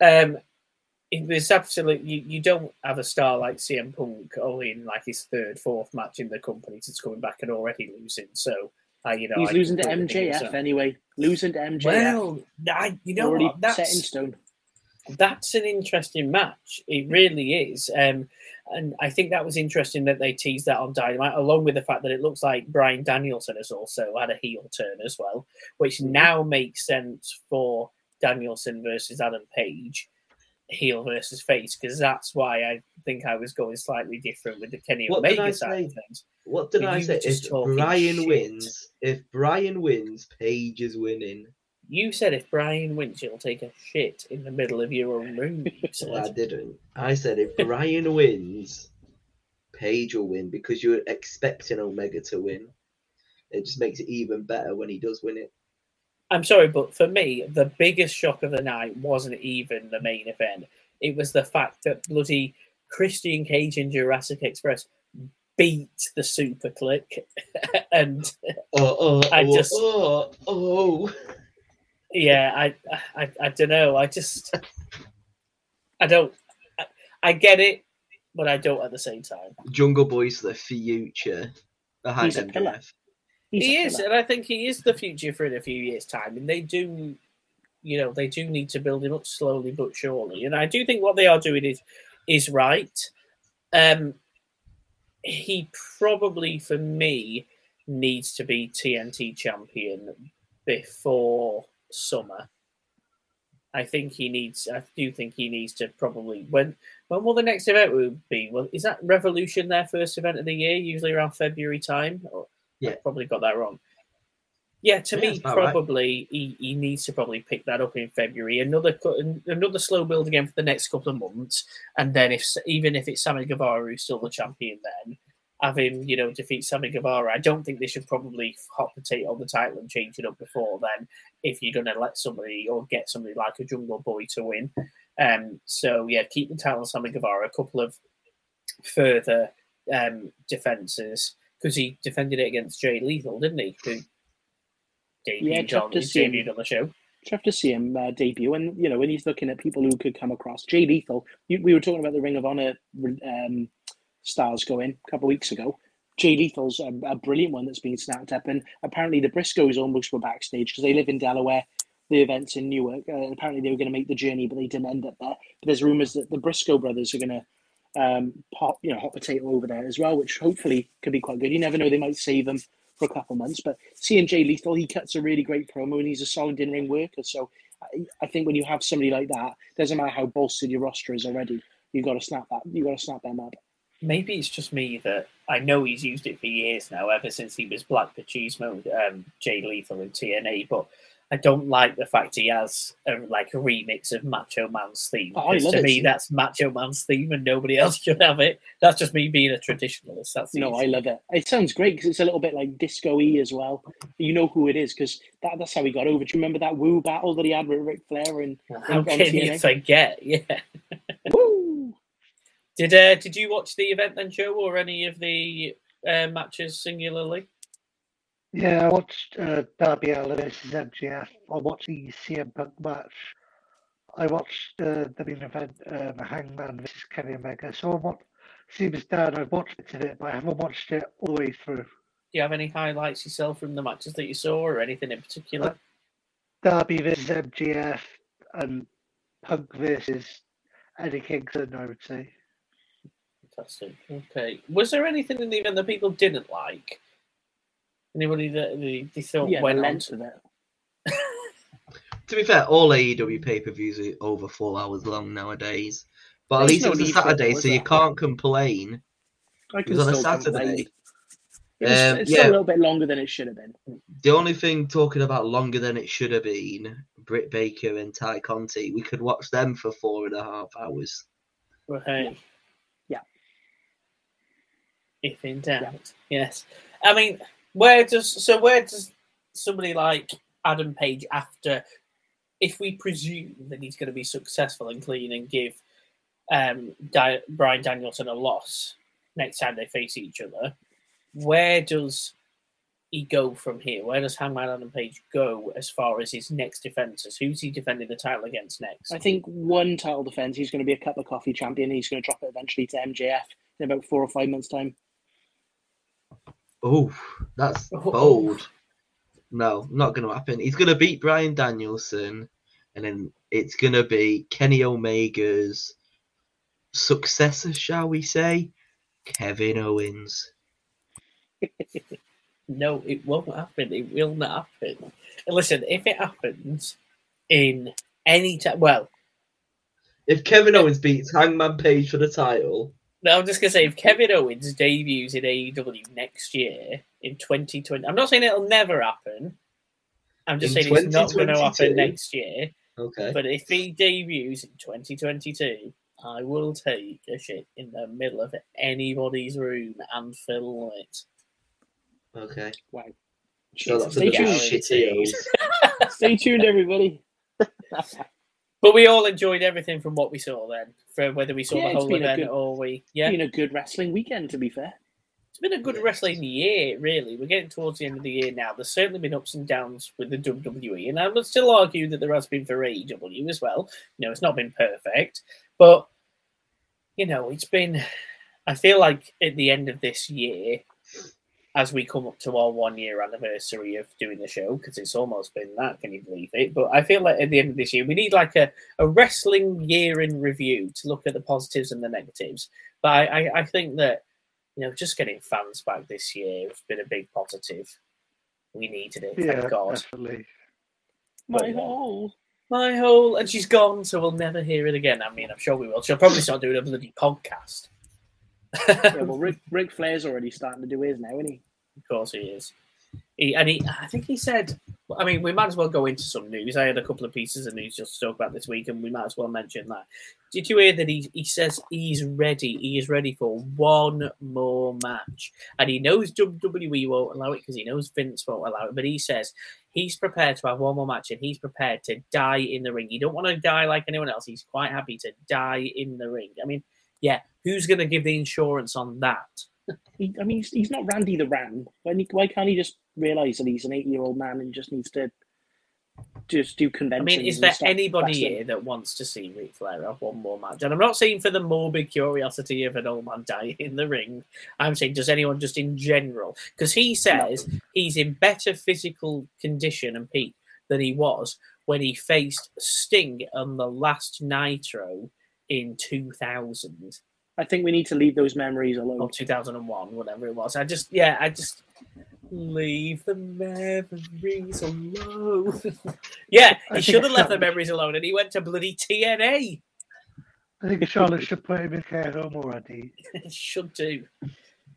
it was absolutely... You don't have a star like CM Punk only in like his third, fourth match in the company since coming back and already losing, so... he's losing to MJF anyway. Losing to MJF. Well, you know what? That's set in stone. That's an interesting match. It really is. And I think that was interesting that they teased that on Dynamite, along with the fact that it looks like Bryan Danielson has also had a heel turn as well, which now makes sense for Danielson versus Adam Page, heel versus face, because that's why I think I was going slightly different with the Kenny Omega side of things. What did I say? If Bryan wins, Paige is winning. You said if Bryan wins, you'll take a shit in the middle of your own room. Well, I didn't. I said if Bryan wins, Paige will win, because you're expecting Omega to win. It just makes it even better when he does win it. I'm sorry, but for me, the biggest shock of the night wasn't even the main event. It was the fact that bloody Christian Cage and Jurassic Express beat the Super Click. And yeah, I don't know. I get it, but I don't at the same time. Jungle Boy's the future behind MJF. He is, and I think he is the future for in a few years' time. And they do, you know, they do need to build him up slowly but surely. And I do think what they are doing is right. He probably, for me, needs to be TNT champion before summer. I do think he needs to probably when will the next event be? Well, is that Revolution their first event of the year? Usually around February time. I probably got that wrong. Yeah, me, probably right. he needs to probably pick that up in February. Another slow build again for the next couple of months, and then if even if it's Sammy Guevara who's still the champion, then have him, you know, defeat Sammy Guevara. I don't think they should probably hot potato on the title and change it up before then if you're going to let somebody or get somebody like a Jungle Boy to win. So, yeah, keep the title on Sammy Guevara, a couple of further defences, because he defended it against Jay Lethal, didn't he? Who debuted on the show. You have to see him debut, and you know when he's looking at people who could come across. Jay Lethal, we were talking about the Ring of Honor stars going a couple of weeks ago. Jay Lethal's a brilliant one that's been snapped up, and apparently the Briscoes almost were backstage because they live in Delaware. The event's in Newark. Apparently they were going to make the journey, but they didn't end up there. But there's rumours that the Briscoe brothers are going to hot potato over there as well, which hopefully could be quite good. You never know; they might save them for a couple months. But seeing Jay Lethal, he cuts a really great promo and he's a solid in-ring worker. So I think when you have somebody like that, doesn't matter how bolstered your roster is already, you've got to snap them up. Maybe it's just me that I know he's used it for years now, ever since he was Black Machismo, Jay Lethal in TNA, but I don't like the fact he has a remix of Macho Man's theme. That's Macho Man's theme and nobody else should have it. That's just me being a traditionalist. I love it. It sounds great because it's a little bit like disco-y as well. You know who it is because that's how he got over. Do you remember that Woo battle that he had with Ric Flair? How can you forget? Yeah. Woo! Did you watch the event then, Joe, or any of the matches singularly? Yeah, I watched Darby Allin versus MJF. I watched the CM Punk match. I watched the main event, Hangman versus Kenny Omega. So same as Dan, I've watched it today, but I haven't watched it all the way through. Do you have any highlights yourself from the matches that you saw, or anything in particular? Darby versus MJF and Punk versus Eddie Kingston, I would say. Fantastic. Okay. Was there anything in the event that people didn't like? Anybody that they thought went on to that? To be fair, all AEW pay-per-views are over 4 hours long nowadays. But at least it was a Saturday, so you can't complain. It was on a Saturday. It's a little bit longer than it should have been. The only thing talking about longer than it should have been, Britt Baker and Ty Conti, we could watch them for 4.5 hours. Right. Yeah. If in doubt, yes. I mean... Where does somebody like Adam Page, after, if we presume that he's going to be successful and clean and give Bryan Danielson a loss next time they face each other, where does he go from here? Where does Hangman Adam Page go as far as his next defences? Who's he defending the title against next? I think one title defence, he's going to be a cup of coffee champion. He's going to drop it eventually to MJF in about 4 or 5 months' time. Oh, that's bold. No, not going to happen. He's going to beat Bryan Danielson, and then it's going to be Kenny Omega's successor, shall we say, Kevin Owens. No, it won't happen. It will not happen. Listen, if it happens in any time... Well... If Kevin Owens beats Hangman Page for the title... No, I'm just going to say, if Kevin Owens debuts in AEW next year, in 2020... I'm not saying it'll never happen. I'm just saying it's not going to happen next year. Okay. But if he debuts in 2022, I will take a shit in the middle of anybody's room and film it. Okay. Wow. Stay tuned, everybody. But we all enjoyed everything from what we saw then, from whether we saw the whole event or we... Yeah, it's been a good wrestling weekend, to be fair. It's been a good wrestling year, really. We're getting towards the end of the year now. There's certainly been ups and downs with the WWE, and I would still argue that there has been for AEW as well. You know, it's not been perfect, but, you know, it's been... I feel like at the end of this year, as we come up to our 1 year anniversary of doing the show, because it's almost been that, can you believe it? But I feel like at the end of this year, we need like a wrestling year in review to look at the positives and the negatives. But I think that, you know, just getting fans back this year has been a big positive. We needed it, thank God. Definitely. My hole. And she's gone, so we'll never hear it again. I mean, I'm sure we will. She'll probably start doing a bloody podcast. Ric Flair's already starting to do his now, isn't he? Of course he is. I think he said, I mean, we might as well go into some news. I had a couple of pieces of news just to talk about this week, and we might as well mention that. Did you hear that he says he's ready? He is ready for one more match. And he knows WWE won't allow it because he knows Vince won't allow it. But he says he's prepared to have one more match and he's prepared to die in the ring. He don't want to die like anyone else. He's quite happy to die in the ring. I mean, yeah, who's going to give the insurance on that? I mean, he's not Randy the Ram. Why can't he just realise that he's an 8-year-old man and just needs to just do conventions? I mean, is there anybody here that wants to see Ric Flair have one more match? And I'm not saying for the morbid curiosity of an old man dying in the ring. I'm saying, does anyone just in general? Because he says he's in better physical condition and peak than he was when he faced Sting on the last Nitro in 2000. I think we need to leave those memories alone. Or 2001, whatever it was. I just leave the memories alone. Yeah, he should have left the memories alone, and he went to bloody TNA. I think Charlotte should put him in care home already. Should do.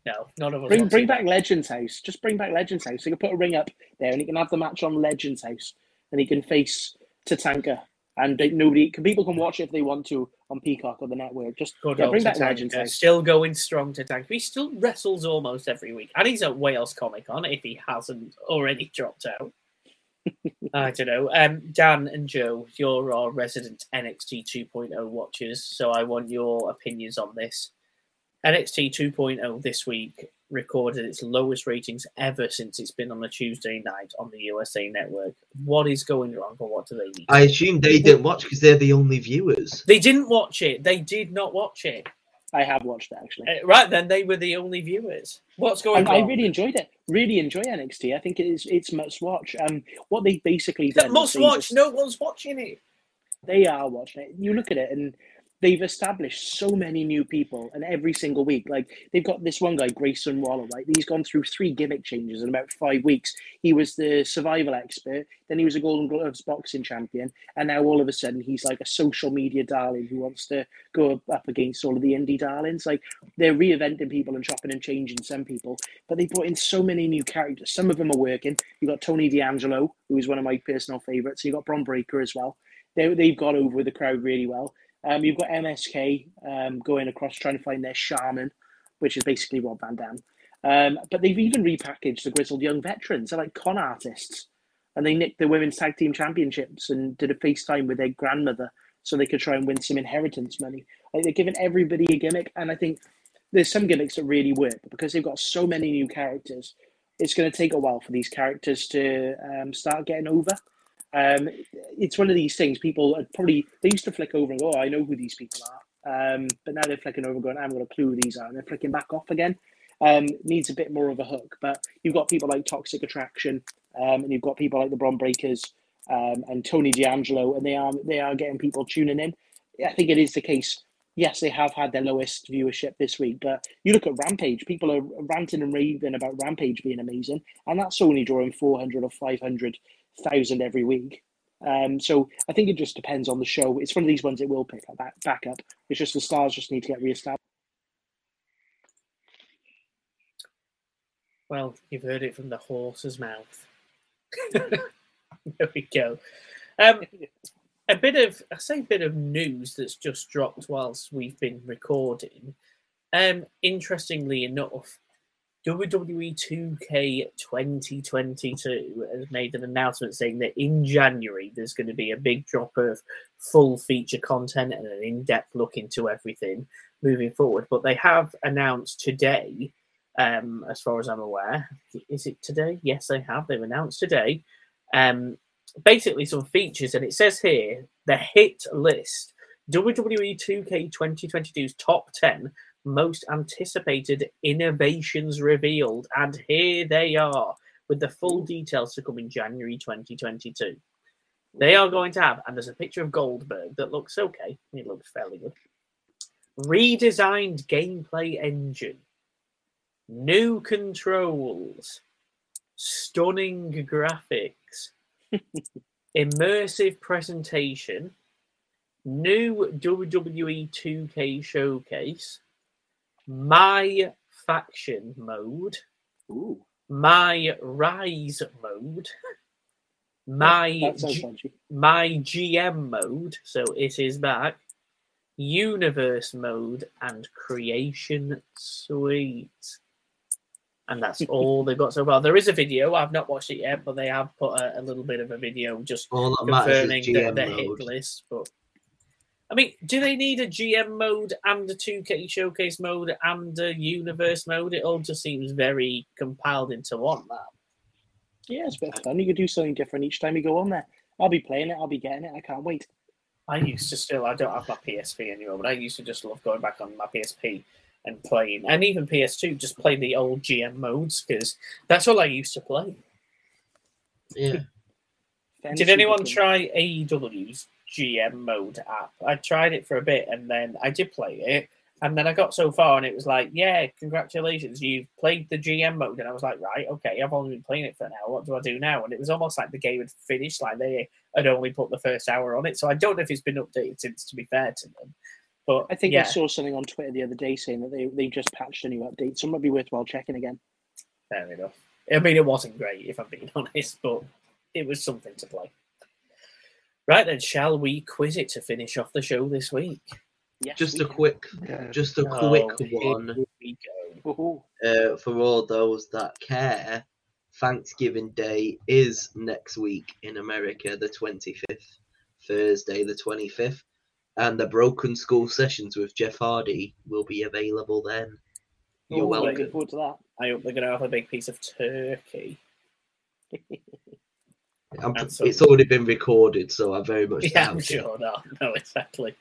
No, none of us. Bring back Legends House. Just bring back Legends House. He can put a ring up there, and he can have the match on Legends House, and he can face Tatanka. And people can watch it if they want to on Peacock or the network. Just bring back Legends. Still going strong to tank. He still wrestles almost every week. And he's at Wales Comic Con if he hasn't already dropped out. I don't know. Dan and Joe, you're our resident NXT 2.0 watchers, so I want your opinions on this. NXT 2.0 this week recorded its lowest ratings ever since it's been on a Tuesday night on the USA Network. What is going wrong, or what do they need? I assume they didn't watch because they're the only viewers. They didn't watch it. They did not watch it. I have watched it, actually. Right, then they were the only viewers. What's going on? I really enjoyed it. Really enjoy NXT. I think it's must watch. What they basically did... Must watch? No one's watching it. They are watching it. You look at it and... They've established so many new people, and every single week, like they've got this one guy, Grayson Waller, right? He's gone through 3 gimmick changes in about 5 weeks. He was the survival expert, then he was a Golden Gloves boxing champion, and now all of a sudden he's like a social media darling who wants to go up against all of the indie darlings. Like they're reinventing people and chopping and changing some people, but they brought in so many new characters. Some of them are working. You've got Tony D'Angelo, who is one of my personal favorites. You've got Bron Breakker as well. They've got over with the crowd really well. You've got MSK going across trying to find their shaman, which is basically Rob Van Dam. But they've even repackaged the Grizzled Young Veterans. They're like con artists. And they nicked the Women's Tag Team Championships and did a FaceTime with their grandmother so they could try and win some inheritance money. Like they're giving everybody a gimmick. And I think there's some gimmicks that really work, but because they've got so many new characters, it's going to take a while for these characters to start getting over. It's one of these things people are probably, they used to flick over and go, oh, I know who these people are. But now they're flicking over and going, I haven't got a clue who these are. And they're flicking back off again. Needs a bit more of a hook. But you've got people like Toxic Attraction, and you've got people like the Bron Breakkers, and Tony D'Angelo, and they are getting people tuning in. I think it is the case. Yes, they have had their lowest viewership this week, but you look at Rampage, people are ranting and raving about Rampage being amazing, and that's only drawing 400 or 500,000 every week. So I think it just depends on the show. It's one of these ones that will pick up back up. It's just the stars just need to get reestablished. Well, you've heard it from the horse's mouth. There we go. A bit of news that's just dropped whilst we've been recording. Interestingly enough, WWE 2K 2022 has made an announcement saying that in January there's going to be a big drop of full feature content and an in-depth look into everything moving forward. But they have announced today, as far as I'm aware, is it today? Yes, they have. They've announced today. Basically some features, and it says here, the hit list, WWE 2K 2022's top 10 most anticipated innovations revealed, and here they are, with the full details to come in January 2022. They are going to have, and there's a picture of Goldberg that looks okay, it looks fairly good, redesigned gameplay engine, new controls, stunning graphics, immersive presentation, new WWE 2K showcase, my faction mode, my rise mode, my GM mode, so it is back, universe mode, and creation suite. And that's all they've got so far. There is a video. I've not watched it yet, but they have put a little bit of a video just confirming the hit list. But I mean, do they need a GM mode and a 2K showcase mode and a universe mode? It all just seems very compiled into one, that. Yeah, it's a bit of fun. You can do something different each time you go on there. I'll be playing it. I'll be getting it. I can't wait. I used to still... I don't have my PSP anymore, but I used to just love going back on my PSP and playing, and even PS2, just play the old GM modes, because that's all I used to play. Yeah. Did anyone try AEW's GM mode app? I tried it for a bit, and then I did play it, and then I got so far, and it was like, yeah, congratulations, you've played the GM mode, and I was like, right, okay, I've only been playing it for an hour, what do I do now? And it was almost like the game had finished, like they had only put the first hour on it, so I don't know if it's been updated since, to be fair to them. But, I think I saw something on Twitter the other day saying that they just patched a new update, so it might be worthwhile checking again. Fair enough. I mean, it wasn't great, if I'm being honest, but it was something to play. Right then, shall we quiz it to finish off the show this week? Yes, just a quick one for all those that care. Thanksgiving Day is next week in America, the 25th, Thursday the 25th. And the Broken School sessions with Jeff Hardy will be available then. You're welcome. Looking forward to that. I hope they're going to have a big piece of turkey. It's already been recorded, so I very much doubt it. Yeah, I'm sure not. No, exactly.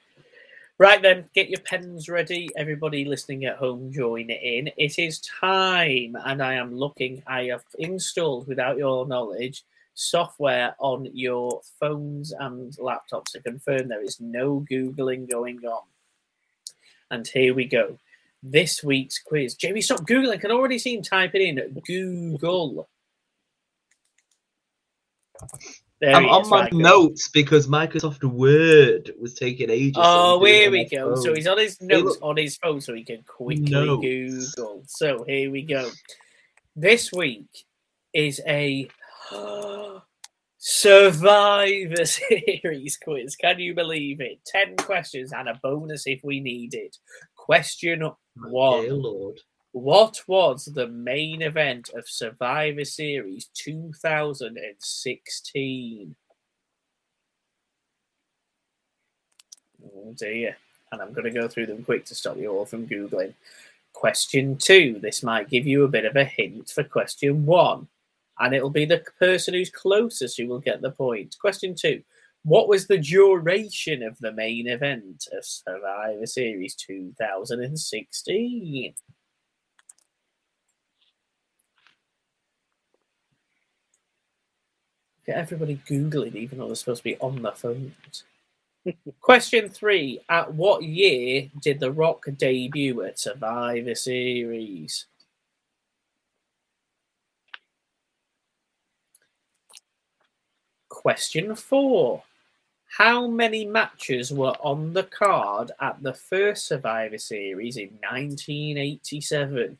Right then, get your pens ready. Everybody listening at home, join in. It is time, and I am looking. I have installed, without your knowledge, software on your phones and laptops to confirm there is no Googling going on. And here we go. This week's quiz. Jamie, stop Googling. I can already see him typing in Google. I'm on my notes because Microsoft Word was taking ages. Oh, here we go. So he's on his notes on his phone so he can quickly Google. So here we go. This week is a Survivor Series quiz. Can you believe it? 10 questions and a bonus if we need it. Question one. Lord. What was the main event of Survivor Series 2016? Oh dear. And I'm going to go through them quick to stop you all from Googling. Question two. This might give you a bit of a hint for question one. And it'll be the person who's closest who will get the point. Question two. What was the duration of the main event of Survivor Series 2016? Get everybody Googling, even though they're supposed to be on their phones. Question three. At what year did The Rock debut at Survivor Series? Question four. How many matches were on the card at the first Survivor Series in 1987?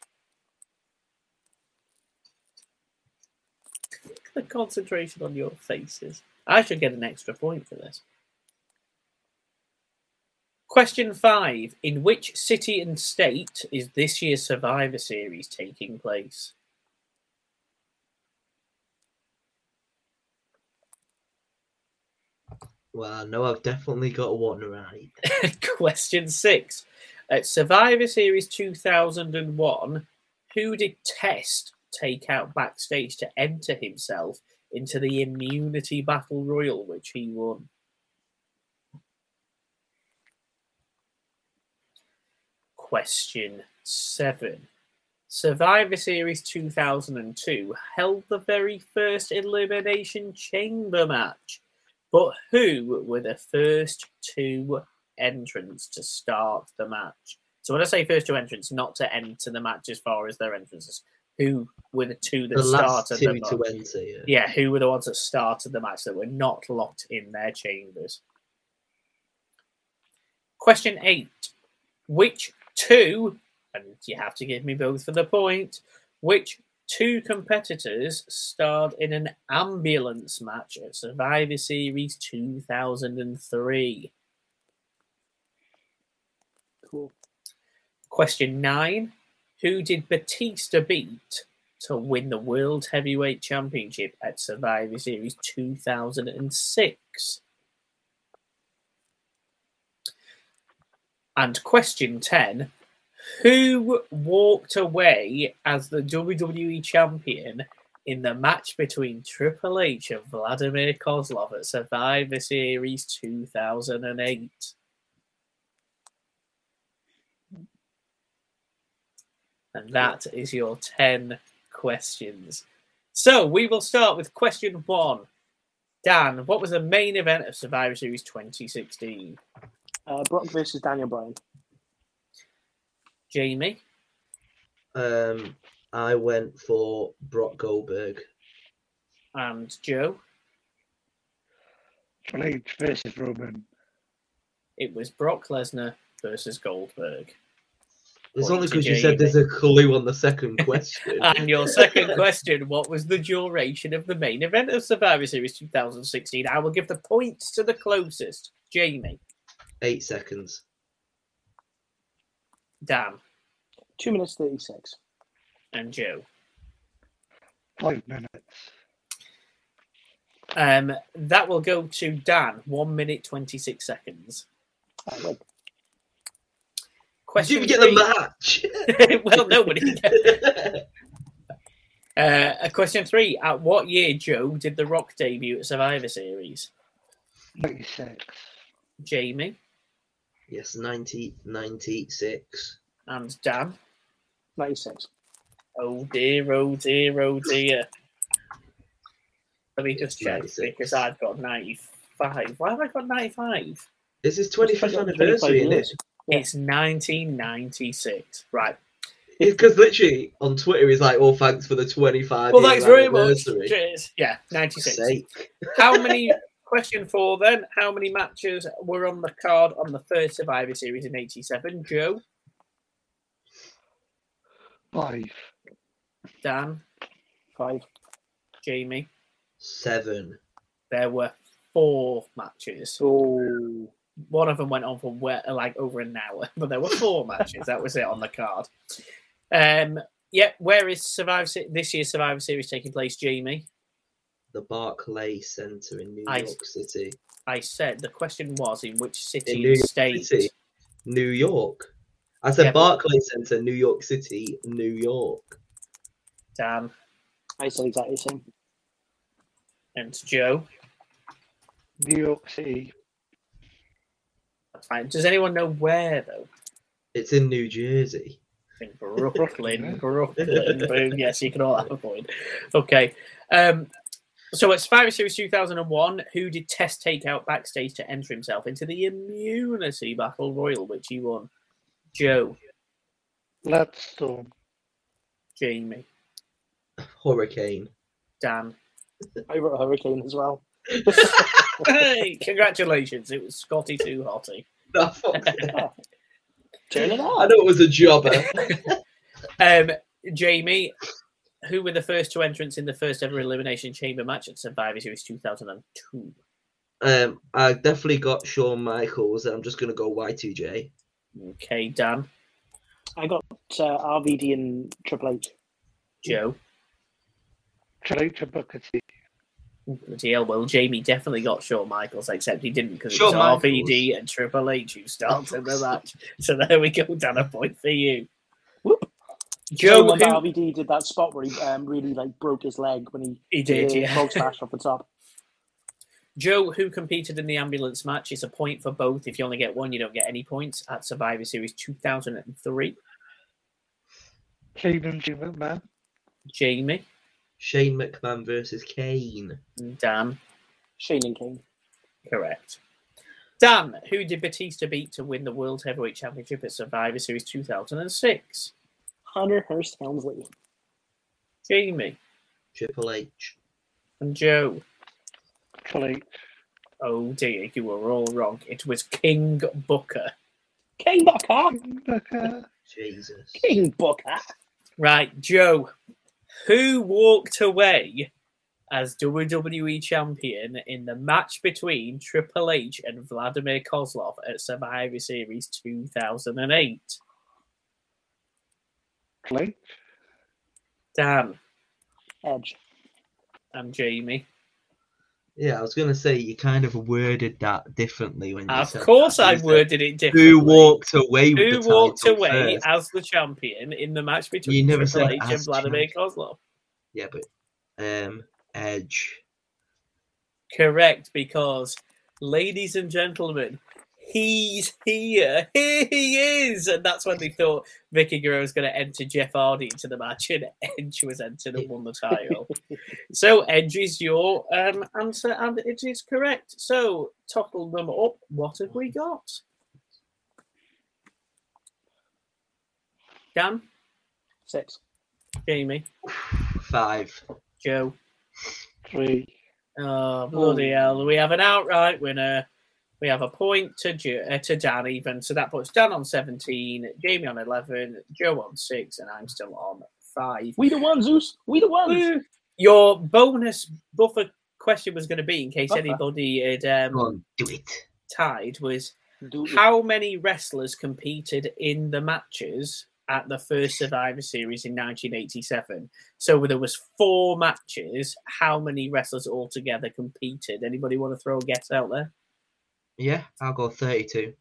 The concentration on your faces. I should get an extra point for this. Question five. In which city and state is this year's Survivor Series taking place? Well, I know I've definitely got one right. Question six. At Survivor Series 2001, who did Test take out backstage to enter himself into the Immunity Battle Royal, which he won? Question seven. Survivor Series 2002 held the very first Elimination Chamber match. But who were the first two entrants to start the match? So when I say first two entrants, not to enter the match as far as their entrances. Who were the two that started the match? Yeah, who were the ones that started the match that were not locked in their chambers? Question eight. Which two, and you have to give me both for the point, which Two competitors starred in an ambulance match at Survivor Series 2003. Cool. Question 9. Who did Batista beat to win the World Heavyweight Championship at Survivor Series 2006? And question 10. Who walked away as the WWE champion in the match between Triple H and Vladimir Kozlov at Survivor Series 2008? And that is your 10 questions. So we will start with question 1. Dan, what was the main event of Survivor Series 2016? Brock versus Daniel Bryan. Jamie? I went for Brock Goldberg. And Joe? Triple H versus Roman. It was Brock Lesnar versus Goldberg. It's only because you said there's a clue on the second question. And your second question, what was the duration of the main event of Survivor Series 2016? I will give the points to the closest. Jamie? 8 seconds. Dan? 2 minutes 36. And Joe? 5 minutes. That will go to Dan. 1 minute 26 seconds. Question Did you get the match? Well, nobody. Question 3. At what year, Joe, did The Rock debut at Survivor Series? 96. Jamie? Yes, 1996. And Dan? 96. Oh dear, oh dear, oh dear. Let me just check, because I've got 95. Why have I got 95? This is 25th anniversary, isn't it? It's 1996. Right. Because literally on Twitter he's like, oh, thanks for the 25th anniversary. Well, thanks very much. Cheers. Yeah, 96. How many... Question 4 then, how many matches were on the card on the first Survivor Series in 87? Joe? 5. Dan? 5. Jamie? 7. There were 4 matches. Ooh. One of them went on for like over an hour, but there were 4 matches. That was it on the card. Yeah, where is this year's Survivor Series taking place, Jamie? The Barclay Center in New York City. I said the question was in which city and state? New York. I said Barclay Center, New York City, New York. Dan. I said exactly the same. And Joe. New York City. That's fine. Does anyone know where though? It's in New Jersey. In Brooklyn. Boom. Yes, you can all have a point. Okay. So at Survivor Series 2001, who did Test take out backstage to enter himself into the Immunity Battle Royal, which he won? Joe? Bloodstorm. Jamie? Hurricane. Dan? I wrote Hurricane as well. Hey, congratulations. It was Scotty Too Hotty. No, fuck that. Turn it on. I know it was a jobber. Jamie? Who were the first two entrants in the first ever Elimination Chamber match at Survivor Series 2002? I definitely got Shawn Michaels, and I'm just going to go Y2J. Okay, Dan? I got RVD and Triple H. Joe? Triple H and Booker T. Well, Jamie definitely got Shawn Michaels, except he didn't, because it was RVD and Triple H who started the match. So there we go, Dan, a point for you. Whoop. Joe, RVD did that spot where he really like broke his leg when he did frog smash off the top. Joe, who competed in the ambulance match, is a point for both. If you only get one, you don't get any points at Survivor Series 2003. Shane McMahon. Jamie? Shane McMahon versus Kane. Dan? Shane and Kane. Correct. Dan, who did Batista beat to win the World Heavyweight Championship at Survivor Series 2006? Hunter Hearst Helmsley. Jamie? Triple H. And Joe? Triple H. Oh dear, you were all wrong. It was King Booker. King Booker? Jesus. King Booker. Right, Joe. Who walked away as WWE champion in the match between Triple H and Vladimir Kozlov at Survivor Series 2008? Lynch. Dan. Edge. And Jamie. Yeah, I was going to say, you kind of worded that differently when you said Of course that. I worded it differently. Who walked away with the title? Who walked away first? As the champion in the match between Triple H and Vladimir Kozlov? Yeah, but Edge. Correct, because, ladies and gentlemen, he's here. Here he is. And that's when they thought Vicky Guerrero was going to enter Jeff Hardy into the match, and Edge was entered and won the title. So Edge is your answer, and it is correct. So, toggle them up. What have we got? Dan? 6. Jamie? 5. Joe? 3. Oh, bloody hell. We have an outright winner. We have a point to Dan even. So that puts Dan on 17, Jamie on 11, Joe on 6, and I'm still on 5. We the ones, Zeus. We the ones. Your bonus buffer question was going to be, in case anybody had tied, was how many wrestlers competed in the matches at the first Survivor Series in 1987. So there was 4 matches. How many wrestlers altogether competed? Anybody want to throw a guess out there? Yeah, I'll go 32.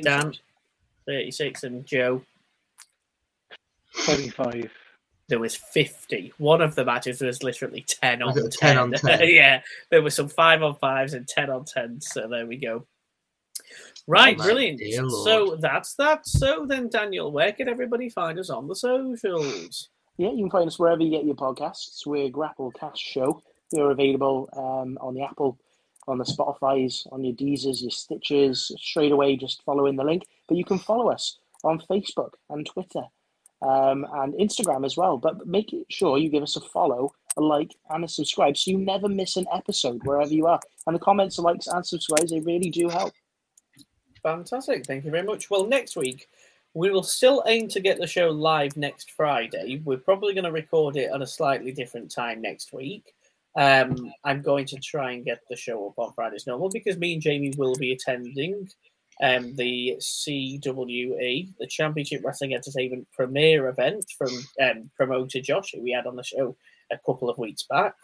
Dan, 36, and Joe? 25. There was 50. One of the matches was literally 10 on 10. 10 on 10. Yeah, there were some 5 on 5s and 10 on 10s, so there we go. Right, brilliant. So that's that. So then, Daniel, where can everybody find us on the socials? Yeah, you can find us wherever you get your podcasts. We're Grapplecast Show. We're available on the Apple, on the Spotify's, on your Deezers, your Stitches, straight away just follow in the link. But you can follow us on Facebook and Twitter and Instagram as well. But make sure you give us a follow, a like, and a subscribe so you never miss an episode wherever you are. And the comments, the likes, and subscribes, they really do help. Fantastic. Thank you very much. Well, next week, we will still aim to get the show live next Friday. We're probably going to record it at a slightly different time next week. I'm going to try and get the show up on Fridays normal because me and Jamie will be attending the CWE, the Championship Wrestling Entertainment premiere event from promoter Josh, who we had on the show a couple of weeks back.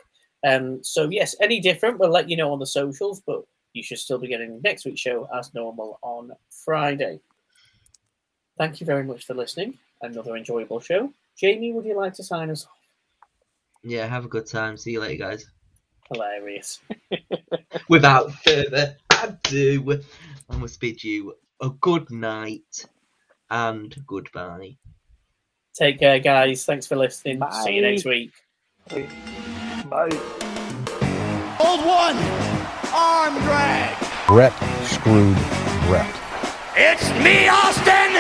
So, yes, any different, we'll let you know on the socials, but you should still be getting next week's show as normal on Friday. Thank you very much for listening. Another enjoyable show. Jamie, would you like to sign us off? Yeah, have a good time. See you later, guys. Hilarious. Without further ado, I must bid you a good night and goodbye. Take care, guys. Thanks for listening. Bye. See you next week. Bye. Bye. Old one, arm drag. Brett screwed Brett. It's me, Austin.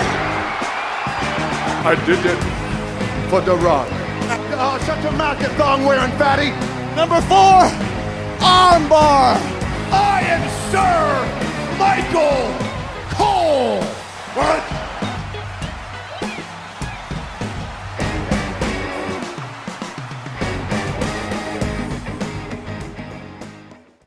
I did it for the Rock. Oh, shut your mouth, you thong-wearing fatty. Number 4, armbar. I am Sir Michael.